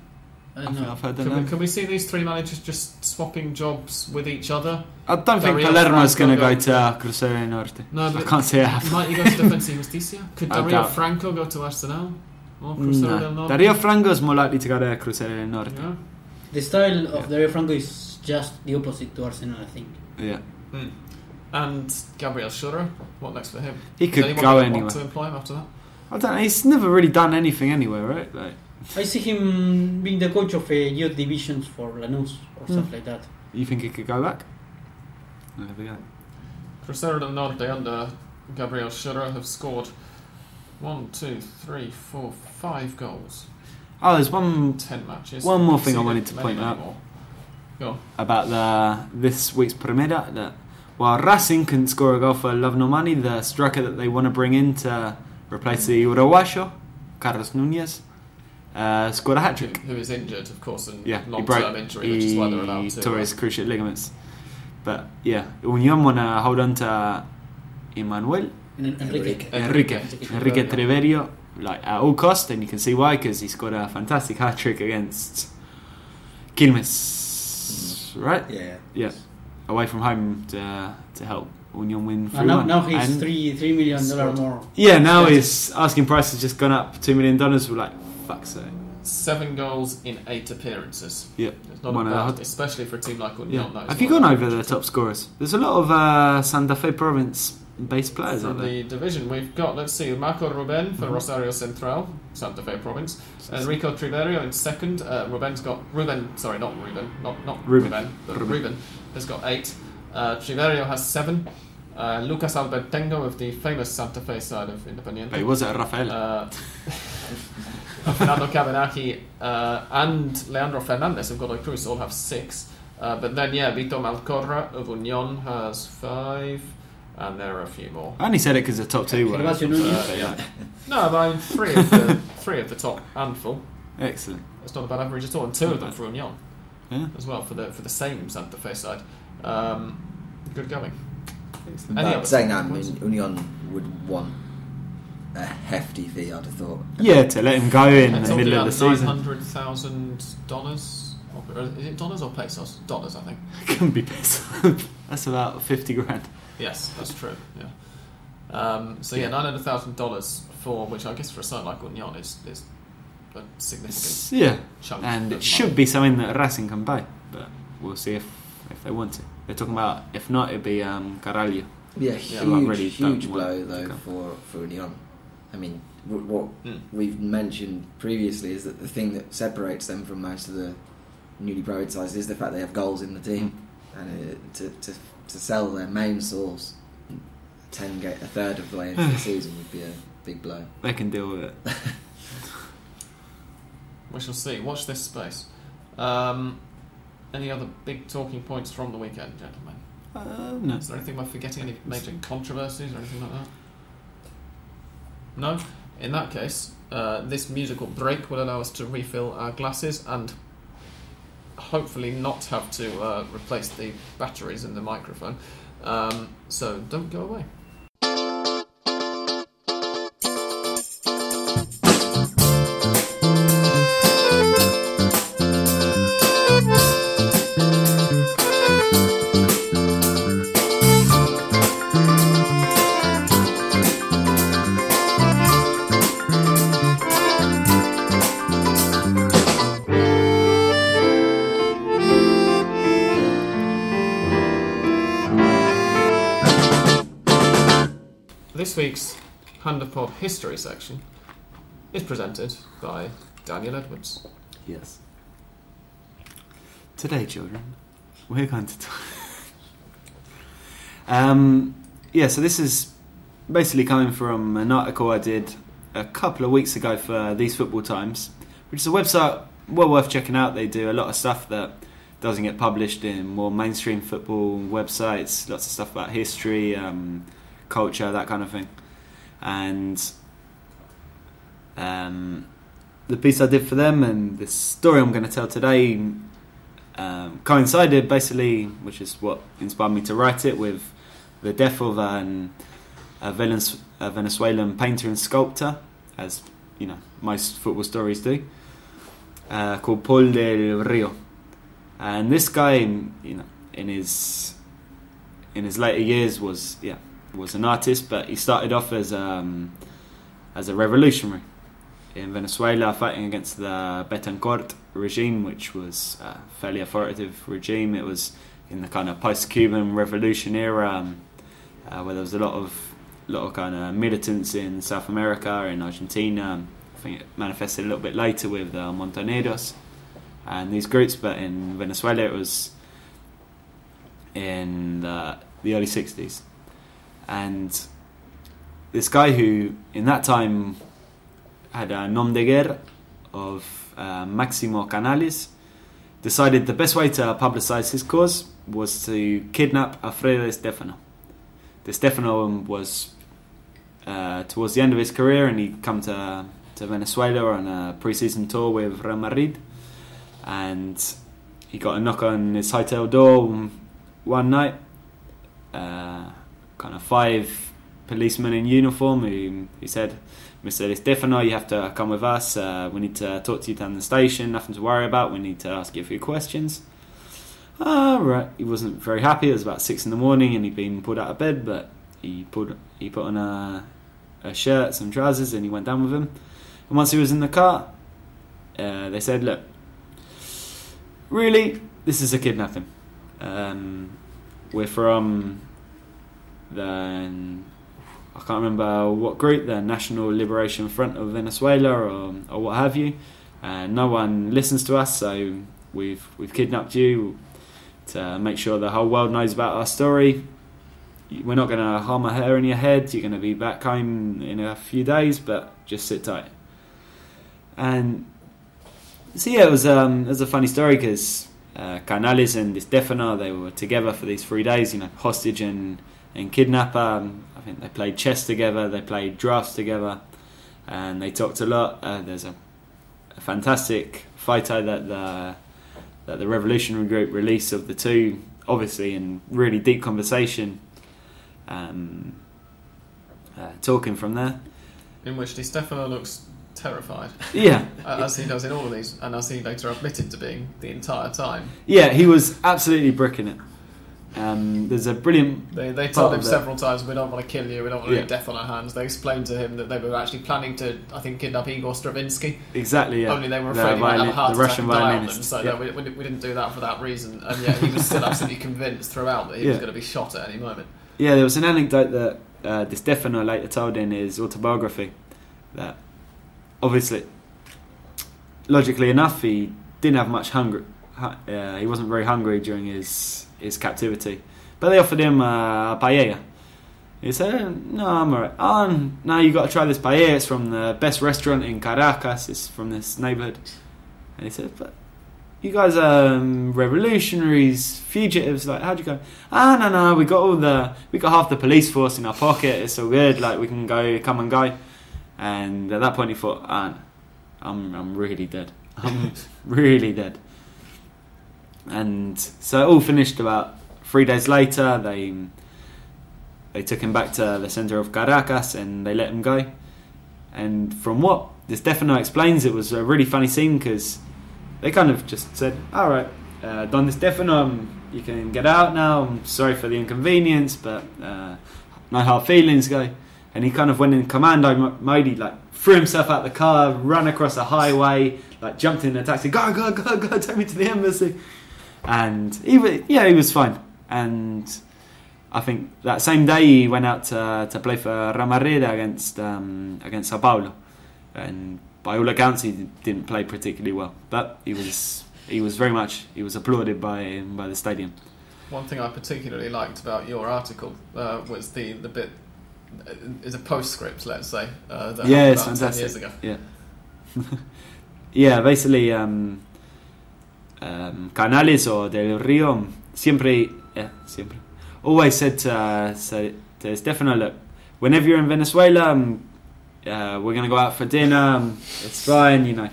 Can we see these 3 managers just swapping jobs with each other? I don't think Palermo's going to go to Crucero del Norte. No, but I can't see it happen. Might he go to Defensa y Justicia? Could Dario Franco go to Arsenal? Or Crucero del Norte? Dario Franco is more likely to go to Crucero del Norte. Yeah. The style of Dario Franco is just the opposite to Arsenal, I think. Yeah. And Gabriel Schurer, what next for him? He could go anywhere. Want to employ him after that? I don't know. He's never really done anything anywhere, right? Like, I see him being the coach of youth divisions for Lanús or stuff like that. You think he could go back? No, they don't. Cruzeiro del Norte under Gabriel Schirra have scored 5 goals. Oh, there's 10 matches. One more thing I wanted to point out about this week's Primera. That while Racing couldn't score a goal for Love No Money, the striker that they want to bring in to replace the Uruguayo, Carlos Núñez, scored a hat-trick. Who is injured, of course, and long-term injury, which is why they're allowed to. Torres cruciate ligaments. But, yeah, Unión want to hold on to Emmanuel. Enrique Treverio, like, at all costs, and you can see why, because he scored a fantastic hat-trick against Quilmes, right? Yeah. Away from home to help Unión win 3-1. Now he's and $3 million more. Yeah, now his asking price has just gone up. $2 million, we're like, fuck's sake. 7 goals in 8 appearances. Yeah, it's not bad, especially for a team like Unión. Yeah. Have you gone over the top scorers? There's a lot of Santa Fe province based players out there. In the division we've got, let's see, Marco Rubén for Rosario Central, Santa Fe province. Enrico Triverio in second. Rubén has got 8. Triverio has 7. Lucas Albertengo of the famous Santa Fe side of Independiente. He was at Rafael. Fernando Cabanaki and Leandro Fernandez of Godoy Cruz all have 6. But then, Vito Malcorra of Unión has 5. And there are a few more. I only said it because the top 2 were. No, but I mean, 3 of the top handful. Excellent. That's not a bad average at all. And 2 of them for Unión as well, for the same Santa Fe side. Good going. Saying that, I mean, Unión would want a hefty fee, I'd have thought. Yeah, to let him go in the middle of the season. $900,000. Is it dollars or pesos? Dollars, I think. It can be pesos. That's about 50 grand. Yes, that's true. Yeah. $900,000 for which I guess for a side like Unión is a significant chunk. And it should be something that Racing can buy, but we'll see if they want it. They're talking about if not, it'd be Carvalho. Yeah, huge blow though for Unión. I mean, what we've mentioned previously is that the thing that separates them from most of the newly promoted sides is the fact they have goals in the team, and to sell their main source a third of the way into the season would be a big blow. They can deal with it. We shall see. Watch this space. Any other big talking points from the weekend, gentlemen? No. Is there anything we're forgetting? Any major controversies or anything like that? No? In that case, this musical break will allow us to refill our glasses and hopefully not have to replace the batteries in the microphone. So don't go away. Week's Hunderpod history section is presented by Daniel Edwards. Yes. Today, children, we're going to talk. So this is basically coming from an article I did a couple of weeks ago for These Football Times, which is a website well worth checking out. They do a lot of stuff that doesn't get published in more mainstream football websites, lots of stuff about history, culture, that kind of thing. And the piece I did for them and the story I'm going to tell today coincided basically, which is what inspired me to write it, with the death of a Venezuelan painter and sculptor, as you know most football stories do, called Paul del Rio. And this guy, in his later years was an artist, but he started off as a revolutionary in Venezuela, fighting against the Betancourt regime, which was a fairly authoritative regime. It was in the kind of post-Cuban revolution era, where there was a lot of militants in South America, in Argentina, think it manifested a little bit later with Montoneros and these groups, but in Venezuela it was in the early 60s. And this guy who in that time had a nom de guerra of Maximo Canales decided the best way to publicize his cause was to kidnap Alfredo De Stefano. De Stefano was towards the end of his career, and he'd come to Venezuela on a pre-season tour with Real Madrid, and he got a knock on his hotel door one night, kind of five policemen in uniform who said, "Mr. De Stefano, you have to come with us, we need to talk to you down the station, nothing to worry about, we need to ask you a few questions." Right. He wasn't very happy. It was about 6 a.m. and he'd been pulled out of bed, but he put on a shirt, some trousers, and he went down with him. And once he was in the car, they said, "Look, really, this is a kidnapping. We're from the... I can't remember what group, the National Liberation Front of Venezuela or what have you. No one listens to us, so we've kidnapped you to make sure the whole world knows about our story. We're not going to harm a hair in your head. You're going to be back home in a few days, but just sit tight." And so yeah, it was a funny story because Canales and De Stefano, they were together for these 3 days, you know, hostage and kidnapper. I think they played chess together, they played drafts together, and they talked a lot. There's a fantastic photo that the revolutionary group released of the two, obviously in really deep conversation, talking from there, in which De Stefano looks terrified. Yeah, as he does in all of these, and as he later admitted to being the entire time. Yeah, he was absolutely bricking it. There's a brilliant... They told him several times, "We don't want to kill you, we don't want to do death on our hands." They explained to him that they were actually planning to, I think, kidnap Igor Stravinsky. Exactly, yeah. Only they were afraid he would have a heart attack and die on them, so yeah. No, we didn't do that for that reason. And yeah, he was still absolutely convinced throughout that he was going to be shot at any moment. Yeah, there was an anecdote that De Stefano later told in his autobiography that, obviously, logically enough, he didn't have much hunger. He wasn't very hungry during his captivity, but they offered him a paella. He said, "No, I'm alright." "Oh, no, you got to try this paella. It's from the best restaurant in Caracas. It's from this neighbourhood." And he said, "But you guys are revolutionaries, fugitives. Like, how'd you go?" "Ah, no, we got half the police force in our pocket. It's all good. Like, we can go, come and go." And at that point, he thought, "I'm really dead. I'm really dead." And so it all finished about 3 days later. They took him back to the centre of Caracas and they let him go. And from what De Stefano explains, it was a really funny scene because they kind of just said, "All right, Don De Stefano, you can get out now. I'm sorry for the inconvenience, but no hard feelings, go." And he kind of went in commando mode. He like threw himself out the car, ran across a highway, like jumped in a taxi, go, take me to the embassy. And he was fine. And I think that same day he went out to play for Ramareda against Sao Paulo. And by all accounts, he didn't play particularly well, but he was applauded by the stadium. One thing I particularly liked about your article was the bit is a postscript, let's say. That it's fantastic. 10 years ago. Yeah. Yeah, basically. Canales or Del Rio siempre always said to Stefano, "Look, whenever you're in Venezuela, we're going to go out for dinner, it's fine, you know,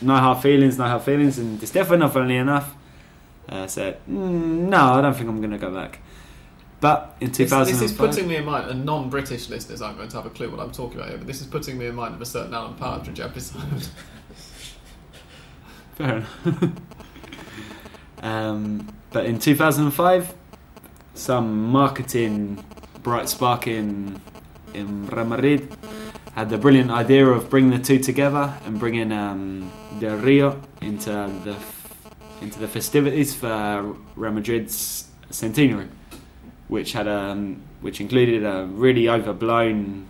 no hard feelings and Stefano, funnily enough, said, "No, I don't think I'm going to go back." But in 2005, this is putting me in mind, and non-British listeners aren't going to have a clue what I'm talking about here, but this is putting me in mind of a certain Alan Partridge episode. Fair enough. But in 2005, some marketing bright spark in Real Madrid had the brilliant idea of bringing the two together and bringing Del Rio into the festivities for Real Madrid's centenary, which included a really overblown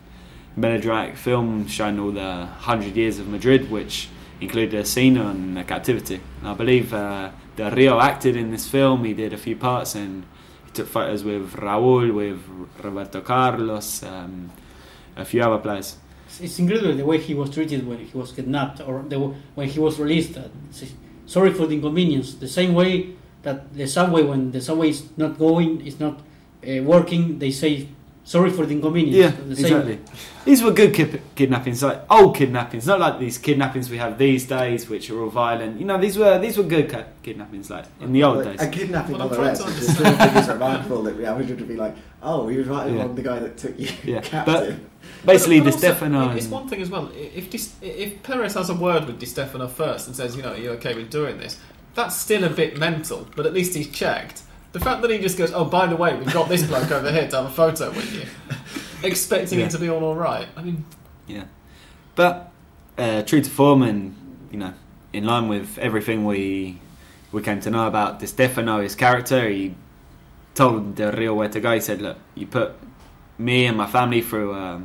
melodramatic film showing all the 100 years of Madrid, which included a scene on captivity. And I believe Del Rio acted in this film. He did a few parts, and he took photos with Raúl, with Roberto Carlos, a few other players. It's incredible the way he was treated when he was kidnapped, or when he was released. Sorry for the inconvenience. The same way that the subway, when the subway is not going, it's not working, they say, sorry for the inconvenience. Yeah, the exactly. Same. These were good kidnappings, like old kidnappings, not like these kidnappings we have these days, which are all violent. You know, these were good kidnappings, like in the old days. A kidnapping nonetheless. Well, it's sort of remarkable that we average would be like, oh, he was right along the guy that took you captive. But basically, Di Stefano. It's one thing as well. If Perez has a word with Di Stefano first and says, you know, are you okay with doing this? That's still a bit mental, but at least he's checked. The fact that he just goes, oh, by the way, we've got this bloke over here to have a photo with you, expecting it to be all right. I mean, but true to form, and you know, in line with everything we came to know about Di Stefano, his character, he told Del Rio where to go. He said, look, you put me and my family through a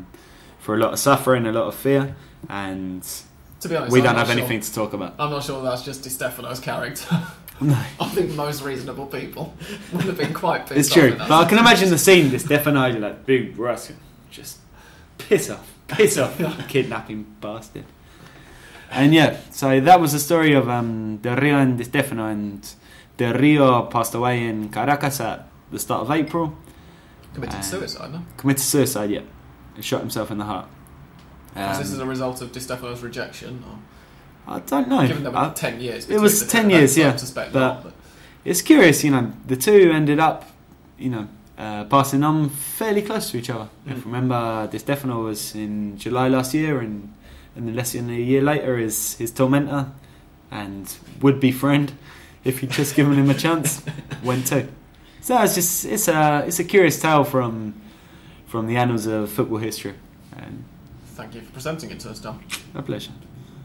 lot of suffering, a lot of fear, and to be honest, we don't have anything to talk about. I'm not sure that's just Di Stefano's character. No. I think most reasonable people would have been quite pissed off. It's true, but I can imagine the scene. This definitely like big Russian, just piss off, kidnapping bastard. And so that was the story of Del Rio and Di Stefano. And Del Rio passed away in Caracas at the start of April. Committed suicide. Yeah, he shot himself in the heart. Is this as a result of Di Stefano's rejection, or? I don't know. Given that 10 years. It was 10 years, yeah. But it's curious, you know, the two ended up, you know, passing on fairly close to each other. Mm. If you remember, Di Stefano was in July last year, and less than a year later is his tormentor and would-be friend, if you'd just given him a chance, went too. So it's a curious tale from the annals of football history. And thank you for presenting it to us, Dom. My pleasure.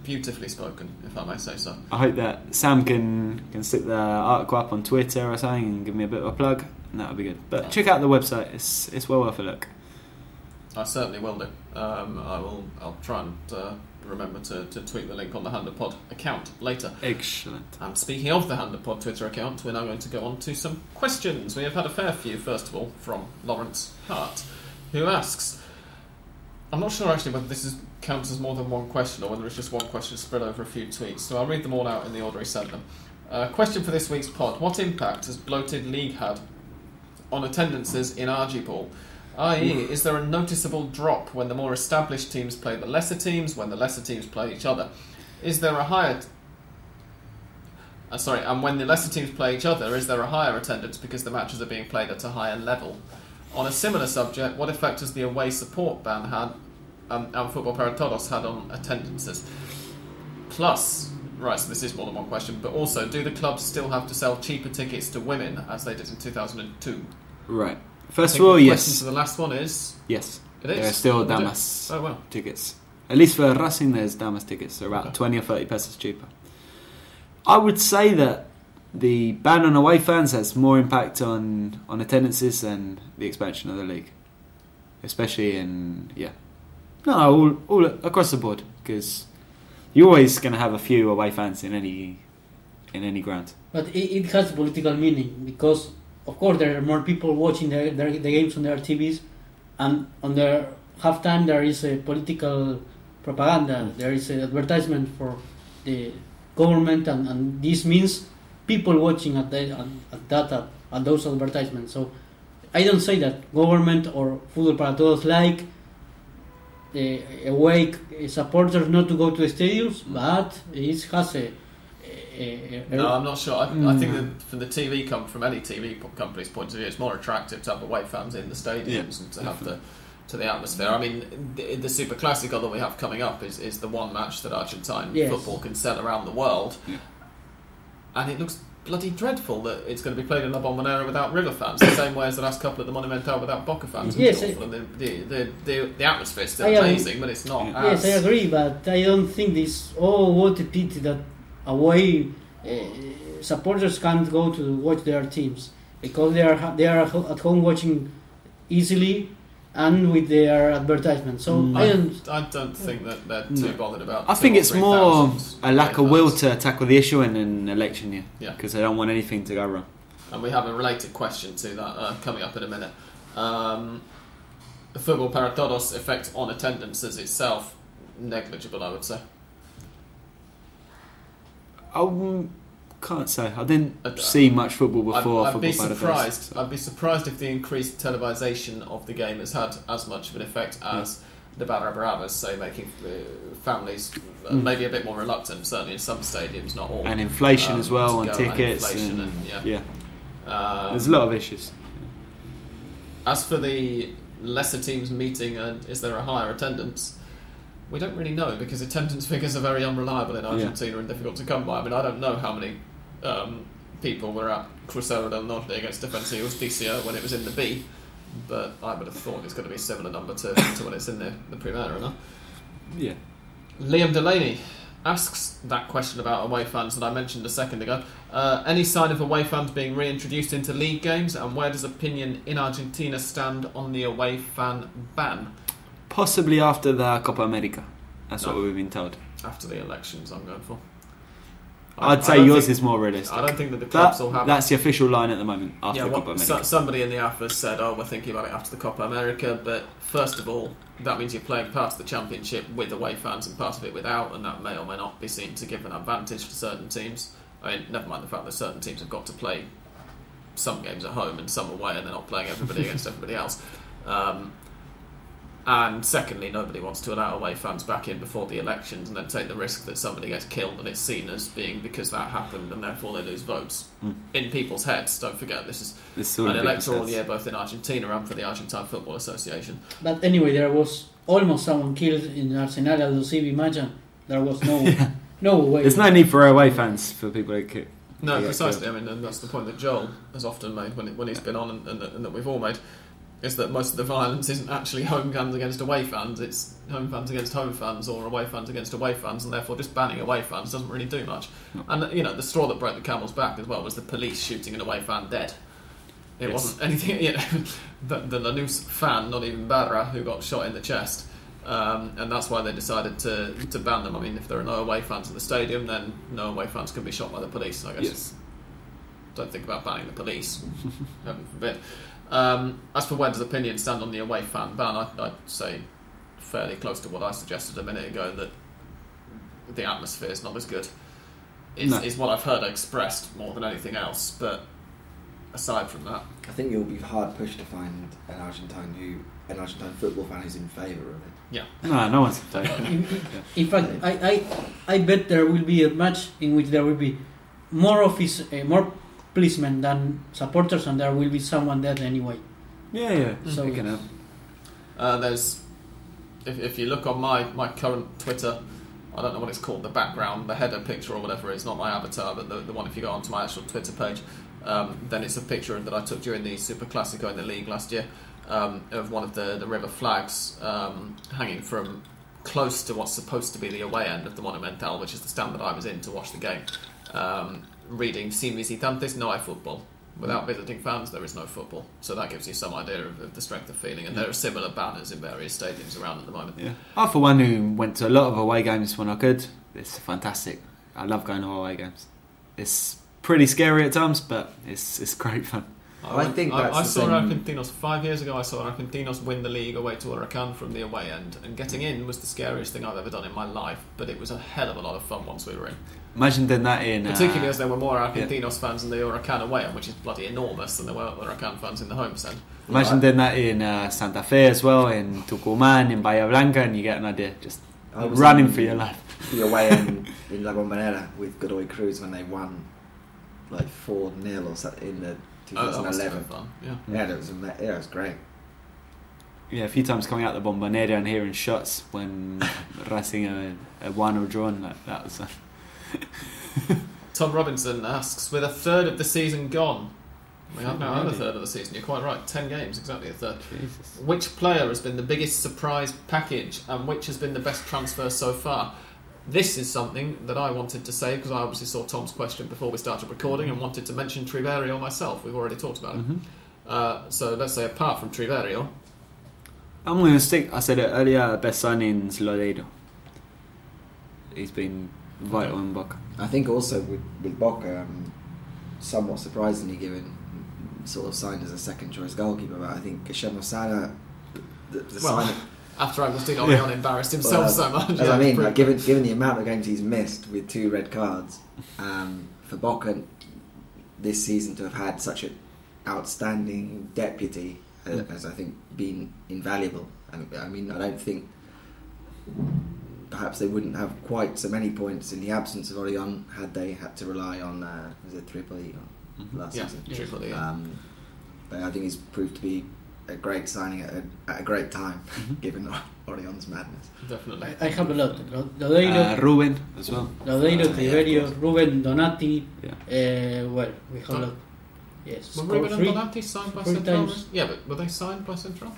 Beautifully spoken, if I may say so. I hope that Sam can stick the article up on Twitter or something and give me a bit of a plug, and that would be good. But check out the website; it's well worth a look. I certainly will do. I'll try and remember to tweet the link on the HunderPod account later. Excellent. And speaking of the HunderPod Twitter account, we're now going to go on to some questions. We have had a fair few. First of all, from Lawrence Hart, who asks. I'm not sure actually whether this counts as more than one question or whether it's just one question spread over a few tweets, so I'll read them all out in the order he sent them. Question for this week's pod. What impact has bloated league had on attendances in Argyball? i.e. is there a noticeable drop when the more established teams play the lesser teams, when the lesser teams play each other? Is there a higher... and when the lesser teams play each other, is there a higher attendance because the matches are being played at a higher level? On a similar subject, what effect has the away support ban had and Football Para Todos had on attendances? Plus, right, so this is more than one question, but also, do the clubs still have to sell cheaper tickets to women as they did in 2002? Right. First of all, yes. The question to the last one is... Yes. It is? There are still Damas tickets. At least for Racing, there's Damas tickets. They're about 20 or 30 pesos cheaper. I would say that the ban on away fans has more impact on attendances than the expansion of the league, especially all across the board, because you're always going to have a few away fans in any ground. But it has political meaning because, of course, there are more people watching the games on their TVs, and on their halftime there is a political propaganda. There is an advertisement for the government, and this means people watching at those advertisements. So I don't say that government or Fútbol Para Todos like away supporters not to go to the stadiums, but it has a no, I'm not sure. I think that from any TV company's point of view, it's more attractive to have away fans in the stadiums and to have the atmosphere. I mean, the Super Clásico that we have coming up is the one match that Argentine football can sell around the world. Yeah. And it looks bloody dreadful that it's going to be played in La Bombonera without River fans, the same way as the last couple at the Monumental without Boca fans. Yes, the atmosphere is still amazing, but it's not as... Yes, I agree, but I don't think this... Oh, what a pity that away supporters can't go to watch their teams, because they are at home watching easily, and with their advertisement. So I don't think that they're too bothered about. I think it's more a lack of will to tackle the issue in an election year, because they don't want anything to go wrong. And we have a related question to that coming up in a minute. The Fútbol para Todos effect on attendance is itself negligible, I would say. Can't say. I didn't see much football before. I'd be surprised. I'd be surprised if the increased televisation of the game has had as much of an effect as the Barra Bravas, so making families maybe a bit more reluctant, certainly in some stadiums, not all. And inflation as well, and tickets. There's a lot of issues. As for the lesser teams meeting, is there a higher attendance? We don't really know, because attendance figures are very unreliable in Argentina and difficult to come by. I mean, I don't know how many people were at Cruzeiro del Norte against Defensivos DCO when it was in the B, but I would have thought it's going to be a similar number to when it's in the Primera, no? Yeah. Liam Delaney asks that question about away fans that I mentioned a second ago. Any sign of away fans being reintroduced into league games, and where does opinion in Argentina stand on the away fan ban? Possibly after the Copa America. That's what we've been told. After the elections, I'm going for. I'd say yours is more realistic. I don't think that the clubs will have... That's the official line at the moment, after the Copa America. Somebody in the AFA said, we're thinking about it after the Copa America, but first of all, that means you're playing part of the championship with away fans and part of it without, and that may or may not be seen to give an advantage to certain teams. I mean, never mind the fact that certain teams have got to play some games at home and some away, and they're not playing everybody against everybody else. And secondly, nobody wants to allow away fans back in before the elections and then take the risk that somebody gets killed and it's seen as being because that happened and therefore they lose votes. In people's heads, don't forget, this is an electoral year both in Argentina and for the Argentine Football Association. But anyway, there was almost someone killed in Arsenal at Lucivi Mayan. There was no away. There's no need for away fans for people who kill. No, precisely. I mean, and that's the point that Joel has often made when he's been on and that we've all made. Is that most of the violence isn't actually home fans against away fans, it's home fans against home fans or away fans against away fans, and therefore just banning away fans doesn't really do much. And the straw that broke the camel's back as well was the police shooting an away fan dead. It wasn't anything, the Lanús fan, not even Barra, who got shot in the chest, and that's why they decided to ban them. I mean, if there are no away fans in the stadium, then no away fans can be shot by the police, I guess. Yes. Don't think about banning the police, heaven forbid. As for where does opinion stand on the away fan ban, I'd say fairly close to what I suggested a minute ago, that the atmosphere is not as good is what I've heard expressed more than anything else. But aside from that, I think you'll be hard pushed to find an Argentine football fan who's in favour of it. No one's in favour. In fact, I bet there will be a match in which there will be more policemen than supporters, and there will be someone dead anyway. So we can have. There's, if you look on my current Twitter, I don't know what it's called, the background, the header picture or whatever, it's not my avatar, but the one if you go onto my actual Twitter page, then it's a picture that I took during the Super Classico in the league last year, of one of the river flags hanging from close to what's supposed to be the away end of the Monumental, which is the stand that I was in to watch the game. Reading "Sin visitantes no hay fútbol." Without visiting fans, there is no football. So that gives you some idea of the strength of feeling. And there are similar banners in various stadiums around at the moment. I, for one, who went to a lot of away games when I could, it's fantastic. I love going to away games. It's pretty scary at times, but it's great fun. I saw Argentinos 5 years ago. I saw Argentinos win the league away to Huracán from the away end, and getting in was the scariest thing I've ever done in my life. But it was a hell of a lot of fun once we were in. Imagine doing that in, particularly as there were more Argentinos fans in the Huracán away end, which is bloody enormous, than there were Huracán fans in the home stand. Imagine doing that in Santa Fe as well, in Tucumán, in Bahía Blanca, and you get an idea. Just running for your life. The away end in La Bombonera with Godoy Cruz when they won like 4-0 or something in the 2011. It was great. A few times coming out the Bombonera and hearing shots when Racing won or drawn, that was fun. Tom Robinson asks, with a third of the season gone, we have now another third of the season, you're quite right, 10 games, exactly a third. Jesus. Which player has been the biggest surprise package and which has been the best transfer so far? This is something that I wanted to say because I obviously saw Tom's question before we started recording and wanted to mention Triverio myself. We've already talked about it. So let's say apart from Triverio, I'm going to stick, I said it earlier, best signings, Lodeiro. He's been vital in Boca. I think also with Boca, somewhat surprisingly given, sort of signed as a second choice goalkeeper, but I think Kashem Osana, after Agustino Leon embarrassed himself so much. Yeah, I mean, like, given the amount of games he's missed with 2 red cards, for Boca this season to have had such an outstanding deputy has I think been invaluable. And I mean, I don't think perhaps they wouldn't have quite so many points in the absence of Orion had they had to rely on was it Tripoli last season? Tripoli. But I think he's proved to be a great signing at a great time, given Orion's madness. Definitely. I have a lot. Ruben as well. Lodeiro, Tiberio, Ruben, Donati. Yeah. Well, we have a lot. Yes. Were Ruben and Donati signed by Central? Yeah, but were they signed by Central?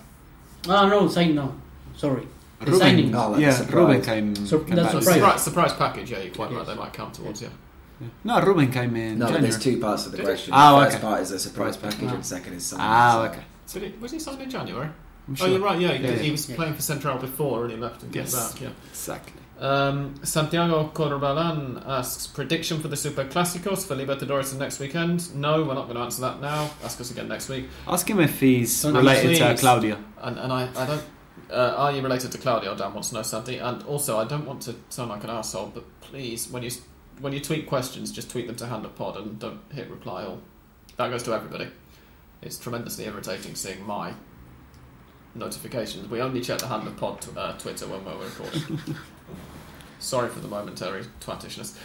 Ah, no, signed no. Sorry. Ruben. Signing. Oh, yeah, surprise. Ruben came. That's a surprise package. Yeah, you're quite right. They might come towards you. Yeah. No, Ruben came in. No, January. There's 2 parts of the question. The first part is a surprise package, and second is signing. Okay. So was he signed in January? I'm sure. Oh, you're right, he was playing for Central before and he left and came back. Yeah. Exactly. Santiago Corbalan asks, prediction for the Super Clásicos for Libertadores next weekend? No, we're not going to answer that now. Ask us again next week. Ask him if he's related to Claudia. And I don't... are you related to Claudia? Dan wants to know, Santi. And also, I don't want to sound like an arsehole, but please, when you tweet questions, just tweet them to HandUpPod and don't hit reply all. That goes to everybody. It's tremendously irritating seeing my notifications. We only check the HandUpPod Twitter when we're recording. Sorry for the momentary twattishness.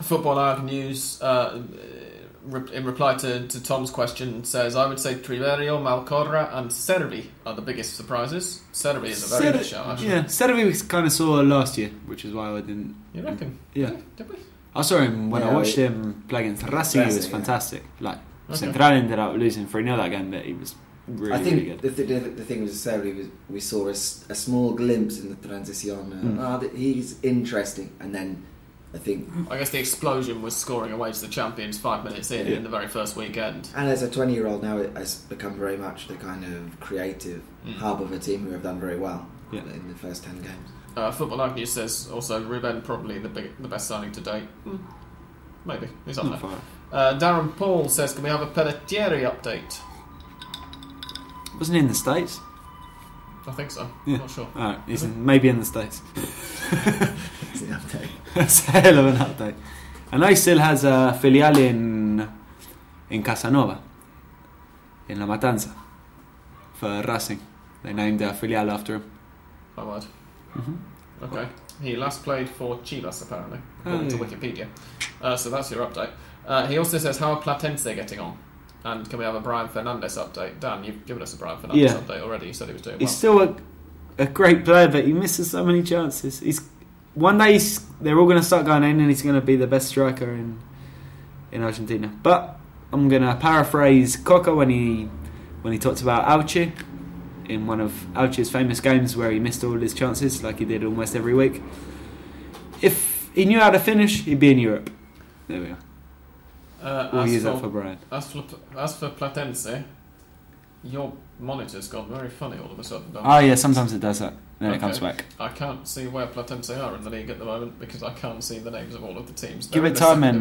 Football Arg News, in reply to Tom's question, says, I would say Triverio, Malcorra and Cervi are the biggest surprises. Cervi is a very good shout, actually. Yeah, Cervi we kind of saw last year, which is why I didn't... You reckon? Yeah. Did we? I saw him when I watched him play against Racing. He was fantastic. Like, Central ended up losing 3-0 that game, but he was really, I think really good. The thing was necessarily we saw a small glimpse in the transition. He's interesting, and then I think I guess the explosion was scoring away to the champions 5 minutes in the very first weekend. And as a 20-year-old now, it has become very much the kind of creative hub of a team who have done very well in the first 10 games. Football Arc News says also Ruben probably the best signing to date. Maybe he's up there. Darren Paul says, can we have a Pelletieri update? Wasn't he in the States? I think so. Yeah. Not sure. Alright, he's maybe in the States. It's an update. That's a hell of an update. I know he still has a filial in Casanova, in La Matanza, for Racing. They named their filial after him. My word. Mm-hmm. Okay. He last played for Chivas, apparently, according to Wikipedia. So that's your update. He also says, how are Platense getting on? And can we have a Brian Fernandes update? Dan, you've given us a Brian Fernandes update already. You said he was doing well. He's still a great player, but he misses so many chances. One day they're all going to start going in and he's going to be the best striker in Argentina. But I'm going to paraphrase Coca when he talked about Auche in one of Auche's famous games where he missed all his chances like he did almost every week. If he knew how to finish, he'd be in Europe. There we are. We'll use that for Brian. As for Platense, your monitor's gone very funny all of a sudden. Sometimes it does that. Then it comes back. I can't see where Platense are in the league at the moment because I can't see the names of all of the teams. Give it time in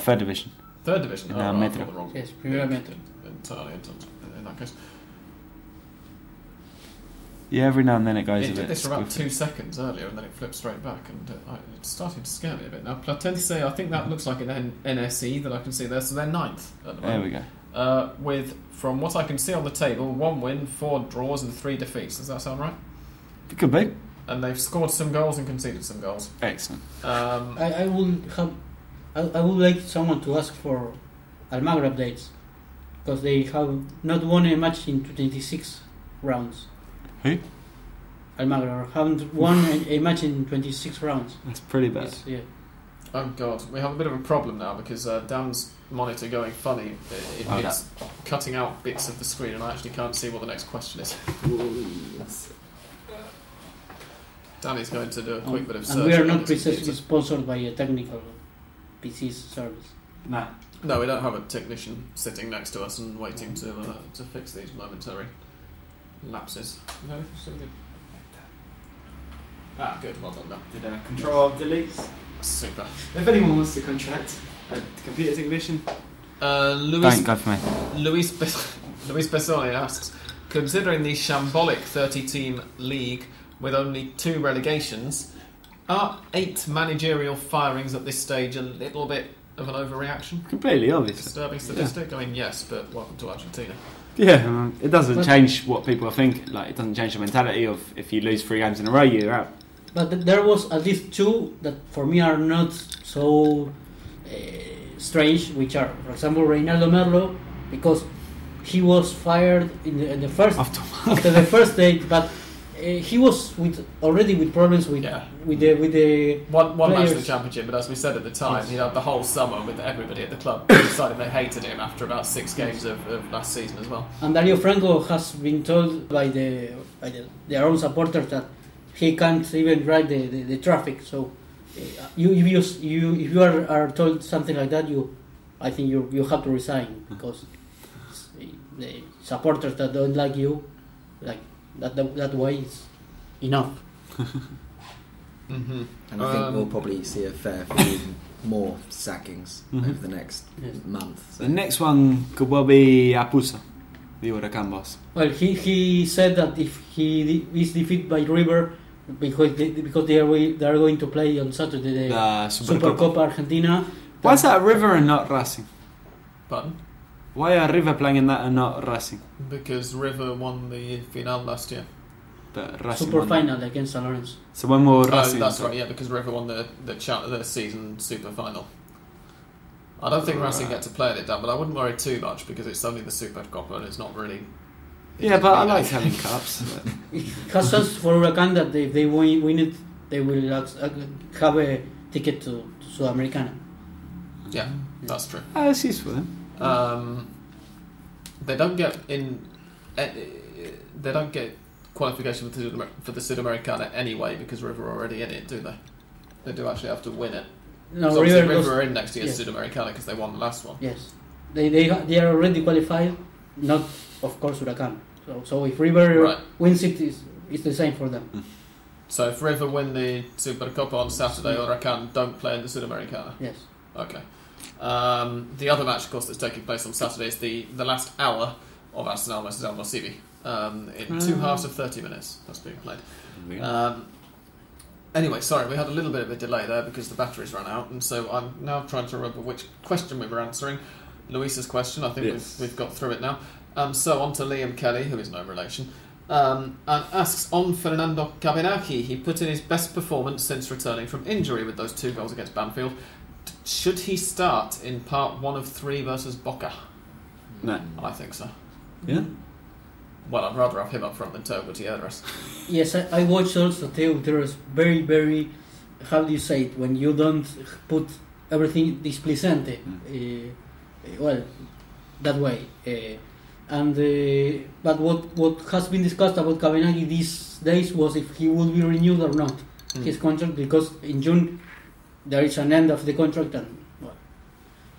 third division. Third division? Oh, right, Metro. Wrong. Yes, Primera Metro. Entirely in that case. Yeah, every now and then it goes a bit. It did this for about 2 seconds earlier and then it flipped straight back and it started to scare me a bit. Now, Platense, I think that looks like an NSE that I can see there, so they're 9th at the moment. There we go. With, from what I can see on the table, 1 win, 4 draws and 3 defeats. Does that sound right? It could be. And they've scored some goals and conceded some goals. Excellent. I would like someone to ask for Almagro updates because they have not won a match in 26 rounds. Who? Almagro haven't won a match in 26 rounds. That's pretty bad. Yeah. Oh god, we have a bit of a problem now because Dan's monitor going funny. It's cutting out bits of the screen, and I actually can't see what the next question is. Dan is going to do a quick bit of search. And we are not precisely sponsored by a technical PC service. No. No, we don't have a technician sitting next to us and waiting to fix these momentary lapses. No, something like that. Ah, good. Well done, though. Did control delete? Super. If anyone wants to contract a computer technician, Luis Bessoy asks, considering the shambolic 30-team league with only 2 relegations, are 8 managerial firings at this stage a little bit of an overreaction? Completely, obviously. Disturbing statistic? Yeah. I mean, yes, but welcome to Argentina. Yeah, it doesn't change what people think. Like, it doesn't change the mentality of if you lose 3 games in a row, you're out. But there was at least 2 that for me are not so strange, which are, for example, Reinaldo Merlo, because he was fired in the first after the first day, but he was already with problems with the one match for the championship. But as we said at the time, he had the whole summer with everybody at the club deciding they hated him after about 6 games of last season as well. And Dario Franco has been told by their own supporters that he can't even ride the traffic. So if you are told something like that, I think you have to resign because the supporters that don't like you, like that way is enough. Mm-hmm. And I think we'll probably see a fair few more sackings over the next month. So. The next one could well be Apuza, the Huracán boss. Well, he said that if he is defeated by River, because they are going to play on Saturday the Supercopa Argentina. Why is that River and not Racing? Pardon? Why are River playing in that and not Racing? Because River won the final last year. Super final against San Lorenzo. So when will Racing? Oh, that's right. Yeah, because River won the season super final. I don't think Racing get to play in it, Dan, but I wouldn't worry too much because it's only the Supercopa and it's not really. Yeah, but I like having cups. It has such for Huracán that if they win it, they will have a ticket to Sudamericana. Yeah, that's true. That's useful then. They don't get qualification for the Sudamericana anyway because River are already in it, do they? They do actually have to win it. No, River are in next year's Sudamericana because they won the last one. Yes, they are already qualified. Not of course Huracán. So if River wins it, it's the same for them. Mm. So if River win the Supercopa on Saturday, Huracán don't play in the Sudamericana. Yes. Okay. The other match, of course, that's taking place on Saturday is the last hour of Arsenal versus Aldosivi in 2 halves of 30 minutes. That's being played. Anyway, sorry, we had a little bit of a delay there because the batteries ran out, and so I'm now trying to remember which question we were answering. Luis's question, I think we've got through it now. So on to Liam Kelly, who is no relation, and asks, on Fernando Cabernacci, he put in his best performance since returning from injury with those 2 goals against Banfield. Should he start in part 1 of 3 versus Boca? No. I think so. Yeah? Well, I'd rather have him up front than Teo Gutierrez. Yes, I watched also Teo Gutierrez very, very, how do you say it, when you don't put everything displicente. Well, that way. But what has been discussed about Cabernacci these days was if he will be renewed or not, his contract, because in June there is an end of the contract, and well,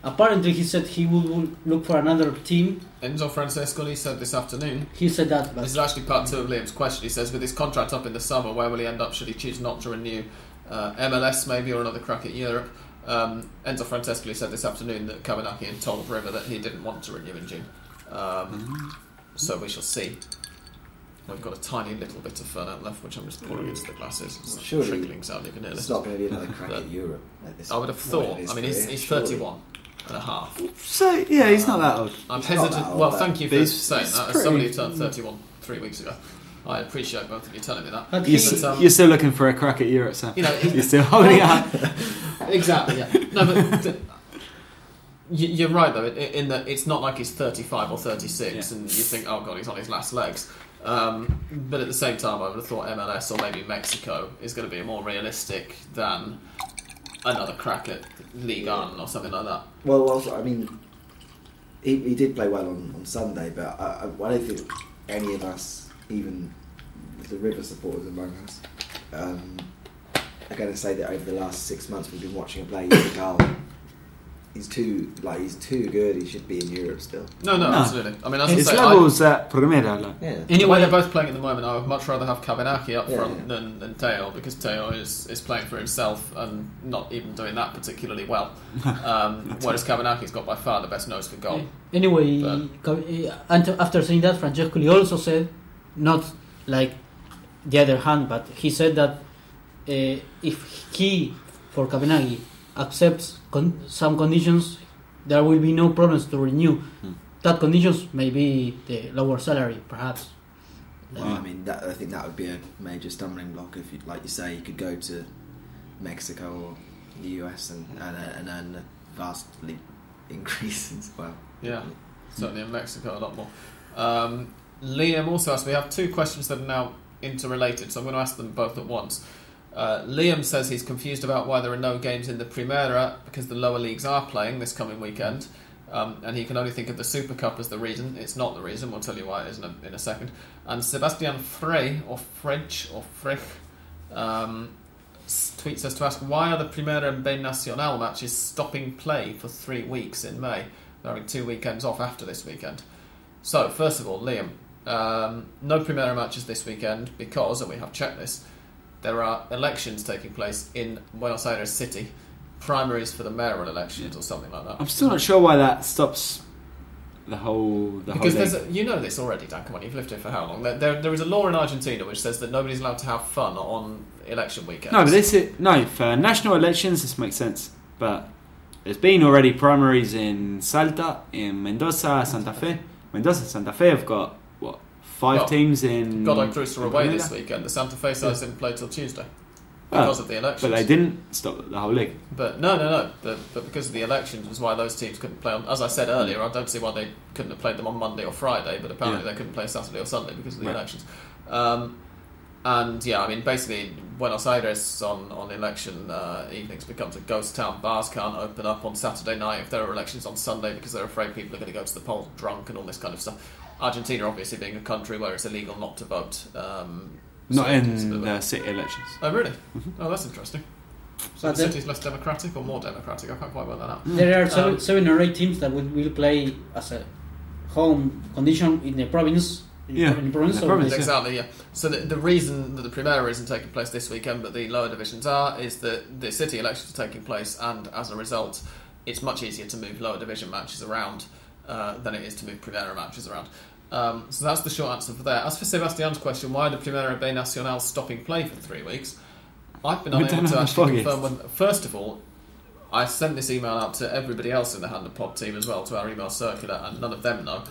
apparently he said he will look for another team. Enzo Francescoli said this afternoon. He said that. But this is actually part 2 of Liam's question. He says, with his contract up in the summer, where will he end up should he choose not to renew? MLS maybe, or another crack at Europe. Enzo Francescoli said this afternoon that Cabernacci had told River that he didn't want to renew in June. So we shall see. I've got a tiny little bit of Fernet left, which I'm just pouring into the glasses. It's a trickling sound, you can hear this. It's not going to be another crack at Europe at this point. I would have thought. I mean, he's 31 and a half. So, yeah, he's not that old. I'm hesitant. Well, thank you for saying that. As somebody who turned 31 3 weeks ago, I appreciate both of you telling me that. But, you're still looking for a crack at Europe, Sam. You know, you're still holding out. Exactly, yeah. No, but... You're right, though, in that it's not like he's 35 or 36 and you think, oh, God, he's on his last legs. But at the same time, I would have thought MLS or maybe Mexico is going to be more realistic than another crack at Ligue 1 or something like that. Well, also, I mean, he did play well on Sunday, but I don't think any of us, even the River supporters among us, are going to say that over the last 6 months we've been watching him play Ligue 1. He's too good. He should be in Europe still. No, absolutely. I mean, his level's at Primera. Like. Yeah. Anyway, they're both playing at the moment. I would much rather have Kabanaki up front than Teo, because Teo is playing for himself and not even doing that particularly well. Whereas Kabanaki's got by far the best nose for goal. Anyway, and after saying that, Francescoli also said, not like the other hand, but he said that if he, for Kabanaki, accepts some conditions, there will be no problems to renew. That conditions may be the lower salary, perhaps. Well, I mean, I think that would be a major stumbling block. If, like you say, you could go to Mexico or the US and earn vastly increases. Well, yeah, certainly in Mexico a lot more. Liam also asked. We have two questions that are now interrelated, so I'm going to ask them both at once. Liam says he's confused about why there are no games in the Primera, because the lower leagues are playing this coming weekend, and he can only think of the Super Cup as the reason. It's not the reason. We'll tell you why it is in a second. And Sebastian Frey, or French, or Frech, tweets us to ask, why are the Primera and B Nacional matches stopping play for 3 weeks in May? They're having 2 weekends off after this weekend. So, first of all, Liam, no Primera matches this weekend because, and we have checked this, there are elections taking place in Buenos Aires City, primaries for the mayoral elections or something like that. I'm still not sure why that stops the whole there's a, you know this already, Dan, come on, you've lived here for how long? There is a law in Argentina which says that nobody's allowed to have fun on election weekends. No, but for national elections this makes sense, but there's been already primaries in Salta, in Mendoza, Santa Fe. Mendoza, Santa Fe have got five teams in... Godoy Cruz are away this weekend. The Santa Fe sides didn't play till Tuesday because of the elections. But they didn't stop the whole league. But no. But because of the elections was why those teams couldn't play on... As I said earlier, I don't see why they couldn't have played them on Monday or Friday, but apparently they couldn't play Saturday or Sunday because of the elections. Basically, Buenos Aires on election evenings becomes a ghost town. Bars can't open up on Saturday night if there are elections on Sunday because they're afraid people are going to go to the polls drunk and all this kind of stuff. Argentina, obviously, being a country where it's illegal not to vote. Not in the city elections. Oh, really? Mm-hmm. Oh, that's interesting. So the city's less democratic or more democratic? I can't quite work that out. There are 7 or 8 teams that will play as a home condition in the province. Exactly. So the reason that the Primera isn't taking place this weekend, but the lower divisions are, is that the city elections are taking place, and as a result, it's much easier to move lower division matches around than it is to move Primera matches around. So that's the short answer for that. As for Sebastian's question, why are the Primera B Nacional stopping play for 3 weeks? I've been unable to actually confirm when... First of all, I sent this email out to everybody else in the Hand of Pod team as well, to our email circular, and none of them know.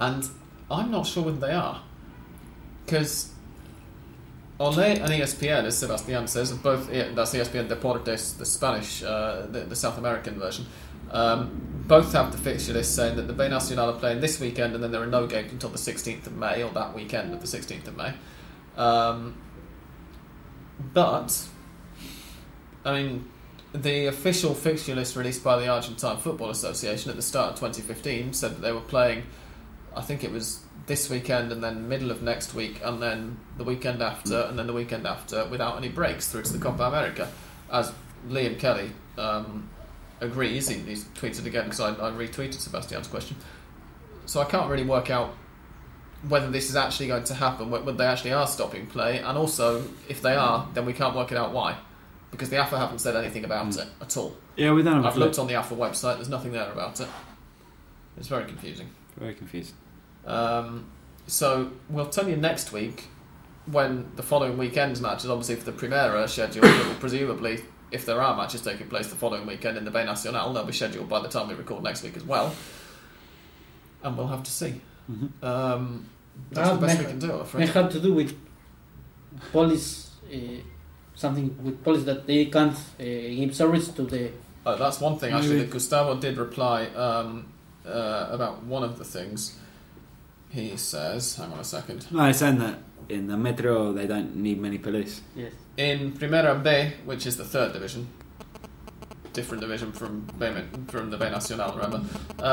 And I'm not sure whether they are. Because Olé and ESPN, as Sebastian says, both that's ESPN Deportes, the Spanish, the South American version, both have the fixture list saying that the B Nacional are playing this weekend and then there are no games until the 16th of May, or that weekend of the 16th of May. But, I mean, the official fixture list released by the Argentine Football Association at the start of 2015 said that they were playing, I think it was this weekend and then middle of next week and then the weekend after and then the weekend after without any breaks through to the Copa America. As Liam Kelly... agrees, he's tweeted again because I retweeted Sebastian's question, so I can't really work out whether this is actually going to happen, whether they actually are stopping play, and also if they are then we can't work it out why, because the AFA haven't said anything about it at all. Yeah, we don't have. I've looked on the AFA website, there's nothing there about it. It's very confusing. So we'll tell you next week when the following weekend's match is obviously for the Primera schedule, that will presumably, if there are matches taking place the following weekend in the B Nacional, they'll be scheduled by the time we record next week as well. And we'll have to see. Mm-hmm. That's the best we can do, I'm afraid. It may have to do with police, something with police that they can't give service to the... Oh, that's one thing, actually, that Gustavo did reply about one of the things. He says... Hang on a second. No, he's saying that in the Metro they don't need many police. Yes. In Primera B, which is the third division, different division from the B Nacional, remember,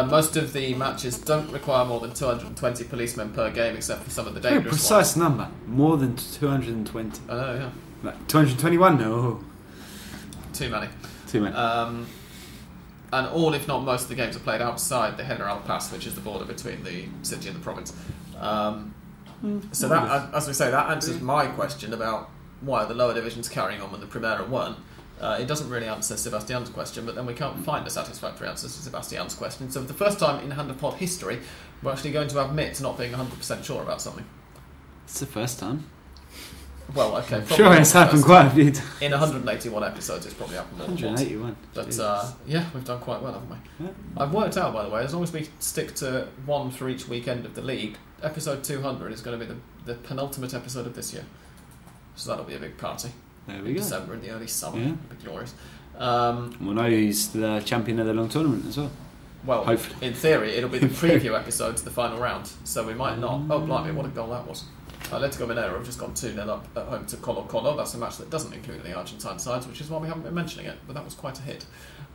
most of the matches don't require more than 220 policemen per game, except for some of the dangerous ones. Very precise number, more than 220. I know, yeah. Like 221? No. Too many. and all, if not most, of the games are played outside the General Pass, which is the border between the city and the province. So that, as we say, that answers my question about why are the lower divisions carrying on when the Primera won. It doesn't really answer Sebastian's question, but then we can't find a satisfactory answer to Sebastian's question. So for the first time in Hand of Pod history, we're actually going to admit to not being 100% sure about something. It's the first time. Well, okay. Sure, it's happened quite a few times. In 181 episodes, it's probably happened more than once. 181. But yeah, we've done quite well, haven't we? Yeah. I've worked out, by the way, as long as we stick to one for each weekend of the league, episode 200 is going to be the penultimate episode of this year. So that'll be a big party. There we go. December in the early summer. Yeah. It'll be glorious. Well, now he's the champion of the long tournament as well. Well, hopefully. In theory, it'll be the preview episode to the final round. So we might not... Oh, blimey, what a goal that was. Atletico Mineiro have just gone 2-0 up at home to Colo Colo. That's a match that doesn't include any Argentine sides, which is why we haven't been mentioning it, but that was quite a hit.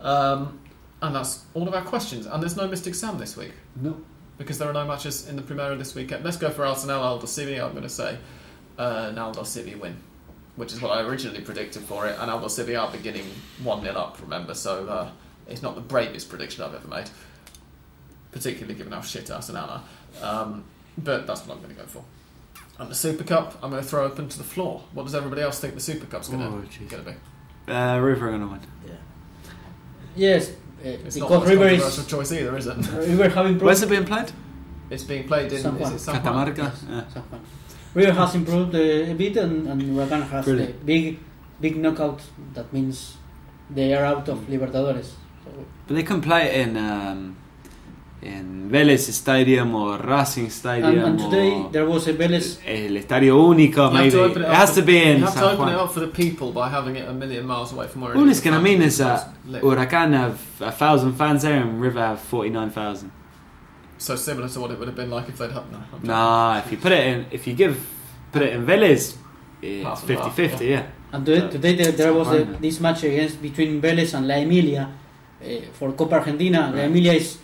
And that's all of our questions. And there's no Mystic Sam this week. No. Because there are no matches in the Primera this weekend. Let's go for Arsenal Aldosivi. I'm going to say an Aldosivi win, which is what I originally predicted for it. And Aldosivi are beginning 1-0 up, remember, so it's not the bravest prediction I've ever made, particularly given how shit Arsenal are. But that's what I'm going to go for. And the Super Cup, I'm going to throw open to the floor. What does everybody else think the Super Cup's going to be? River are going to win. Yeah. Yes, it's because not River is a choice either, is it? River having. Where's it being played? It's being played in San Juan. Is it San Juan? Catamarca. Yes. Yeah. San Juan. River has improved a bit, and Huracan has a big knockout. That means they are out of Libertadores. So. But they can play in Vélez Stadium or Racing Stadium, and today there was a Vélez El Estadio Único, maybe it has to be in San Juan. You have to open it up for the people by having it a million miles away from where all it's going to mean is that Huracan have 1,000 fans there and River have 49,000, so similar to what it would have been like if they'd had if you put it in Vélez, it's 50-50. Yeah. And today there was this match between Vélez and La Emilia for Copa Argentina. Right. La Emilia is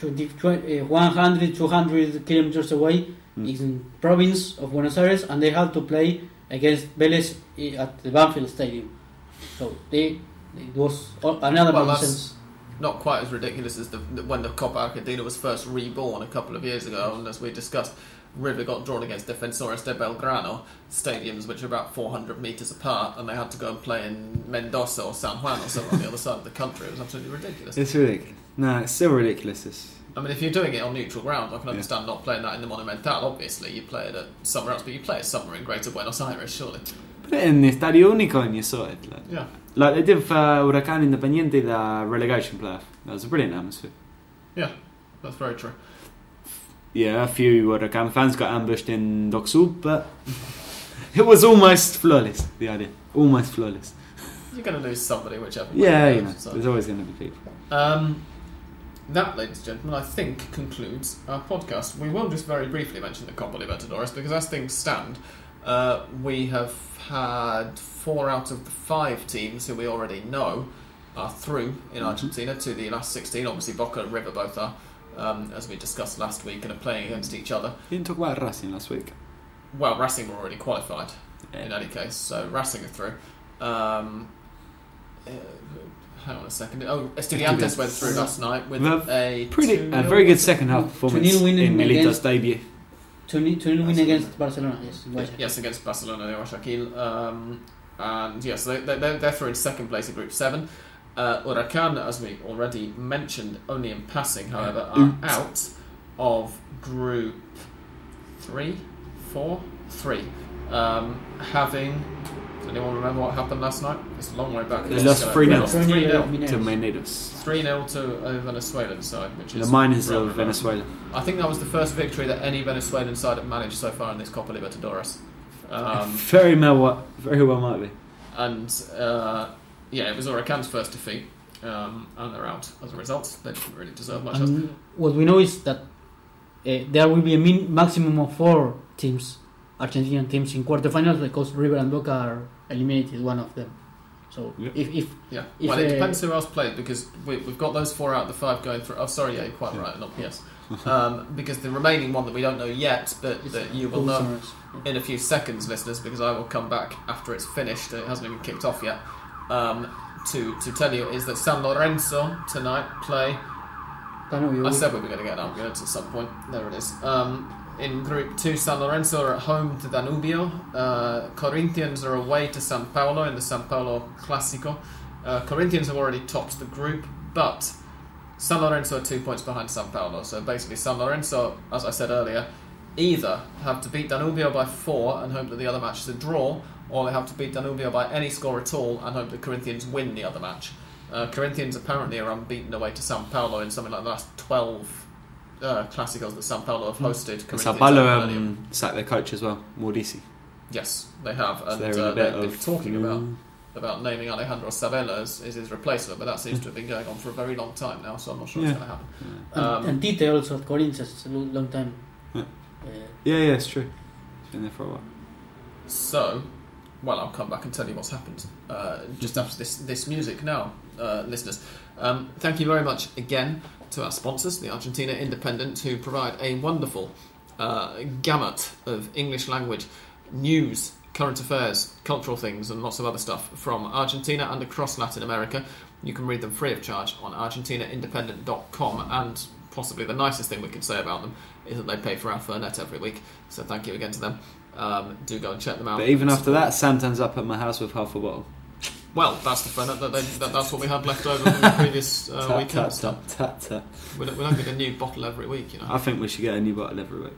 100-200 kilometers away in the province of Buenos Aires, and they had to play against Vélez at the Banfield Stadium. So it was another nonsense. Not quite as ridiculous as when the Copa Argentina was first reborn a couple of years ago, and as we discussed, River got drawn against Defensores de Belgrano, stadiums which are about 400 metres apart, and they had to go and play in Mendoza or San Juan or something on the other side of the country. It was absolutely ridiculous. It's ridiculous. No, it's still ridiculous. I mean, if you're doing it on neutral ground, I can understand not playing that in the Monumental, obviously. You play it at somewhere else, but you play it somewhere in Greater Buenos Aires, surely. Put it in the Estadio Único and you saw it. Like they did for Huracán Independiente, the relegation playoff. That was a brilliant atmosphere. Yeah, that's very true. Yeah, a few Huracán fans got ambushed in Dock Sud, but it was almost flawless, the idea. Almost flawless. You're going to lose somebody, whichever way. Yeah, there's always going to be people. That, ladies and gentlemen, I think concludes our podcast. We will just very briefly mention the Copa Libertadores, because as things stand, we have had 4 out of the 5 teams who we already know are through in Argentina to the last 16. Obviously, Boca and River both are, as we discussed last week, and are playing against each other. You didn't talk about Racing last week. Well, Racing were already qualified in any case, so Racing are through. Hang on a second. Oh, Estudiantes went through last night with a very good second half performance in Milito's debut. 2-0 win against Barcelona. Yes, against Barcelona de Guayaquil. And yes, they're through in second place in Group 7. Huracan, as we already mentioned, only in passing, however, are out of Group 3. Having... Anyone remember what happened last night? It's a long way back. They lost 3-0 to Mineros. 3-0 to a Venezuelan side, which is the miners of Venezuela. I think that was the first victory that any Venezuelan side have managed so far in this Copa Libertadores. Very well might be. And it was Huracan's first defeat, and they're out as a result. They didn't really deserve much. What we know is that there will be a maximum of 4 teams. Argentinian teams in quarterfinals, because River and Boca are eliminated, one of them. So it depends who else played, because we've got those 4 out of the 5 going through. Oh, sorry, yeah, you're quite right. Not yes, because the remaining one that we don't know yet, but that you will know in a few seconds, listeners, because I will come back after it's finished. It hasn't even kicked off yet. to tell you is that San Lorenzo tonight play. I said we were going to get upgrades at some point. There it is. In Group 2, San Lorenzo are at home to Danubio. Corinthians are away to San Paolo in the San Paolo Classico. Corinthians have already topped the group, but San Lorenzo are 2 points behind San Paolo. So basically San Lorenzo, as I said earlier, either have to beat Danubio by 4 and hope that the other match is a draw, or they have to beat Danubio by any score at all and hope that Corinthians win the other match. Corinthians apparently are unbeaten away to San Paolo in something like the last 12 Clásicos that San Paolo have hosted. San Paolo sacked their coach as well, Mordisi. Yes, they have. And so they've been talking about naming Alejandro Sabella as his replacement, but that seems to have been going on for a very long time now, so I'm not sure it's going to happen. And Tite also at Corinthians, it's a long time. Yeah, it's true. It's been there for a while. So, well, I'll come back and tell you what's happened just after this music now, listeners. Thank you very much again to our sponsors, the Argentina Independent, who provide a wonderful gamut of English language news, current affairs, cultural things, and lots of other stuff from Argentina and across Latin America. You can read them free of charge on argentinaindependent.com, and possibly the nicest thing we can say about them is that they pay for our Fernet every week, so thank you again to them. Do go and check them out. But even after that, Sam ends up at my house with half a bottle. Well, that's the Fernet. That's what we had left over from the previous weekend. We don't get a new bottle every week, you know. I think we should get a new bottle every week.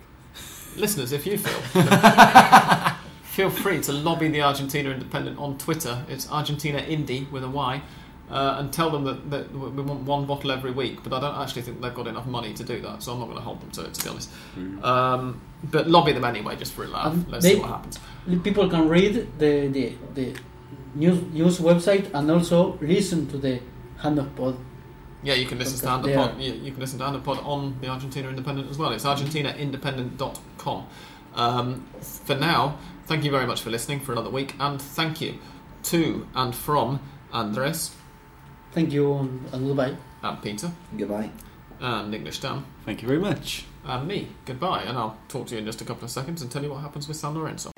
Listeners, if you feel free to lobby the Argentina Independent on Twitter. It's Argentina Indie with a Y. And tell them that we want one bottle every week, but I don't actually think they've got enough money to do that, so I'm not going to hold them to it, to be honest. But lobby them anyway, just for a laugh. Let's see what happens. People can read the news website and also listen to the Hand of Pod. Yeah, you can listen to Hand of Pod. You can listen to Hand of Pod on the Argentina Independent as well. It's argentinaindependent.com. For now, thank you very much for listening for another week, and thank you to and from Andres. Thank you, and goodbye. And Peter. Goodbye. And English Dan. Thank you very much. And me. Goodbye. And I'll talk to you in just a couple of seconds and tell you what happens with San Lorenzo.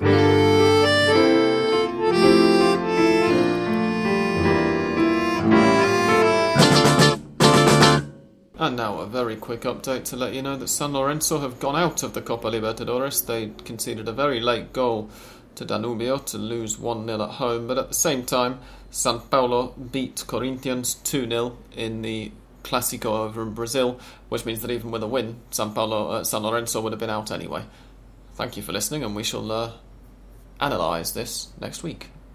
And now a very quick update to let you know that San Lorenzo have gone out of the Copa Libertadores. They conceded a very late goal to Danubio to lose 1-0 at home, but at the same time San Paulo beat Corinthians 2-0 in the Clásico over in Brazil, which means that even with a win, San Lorenzo would have been out anyway. Thank you for listening, and we shall analyse this next week.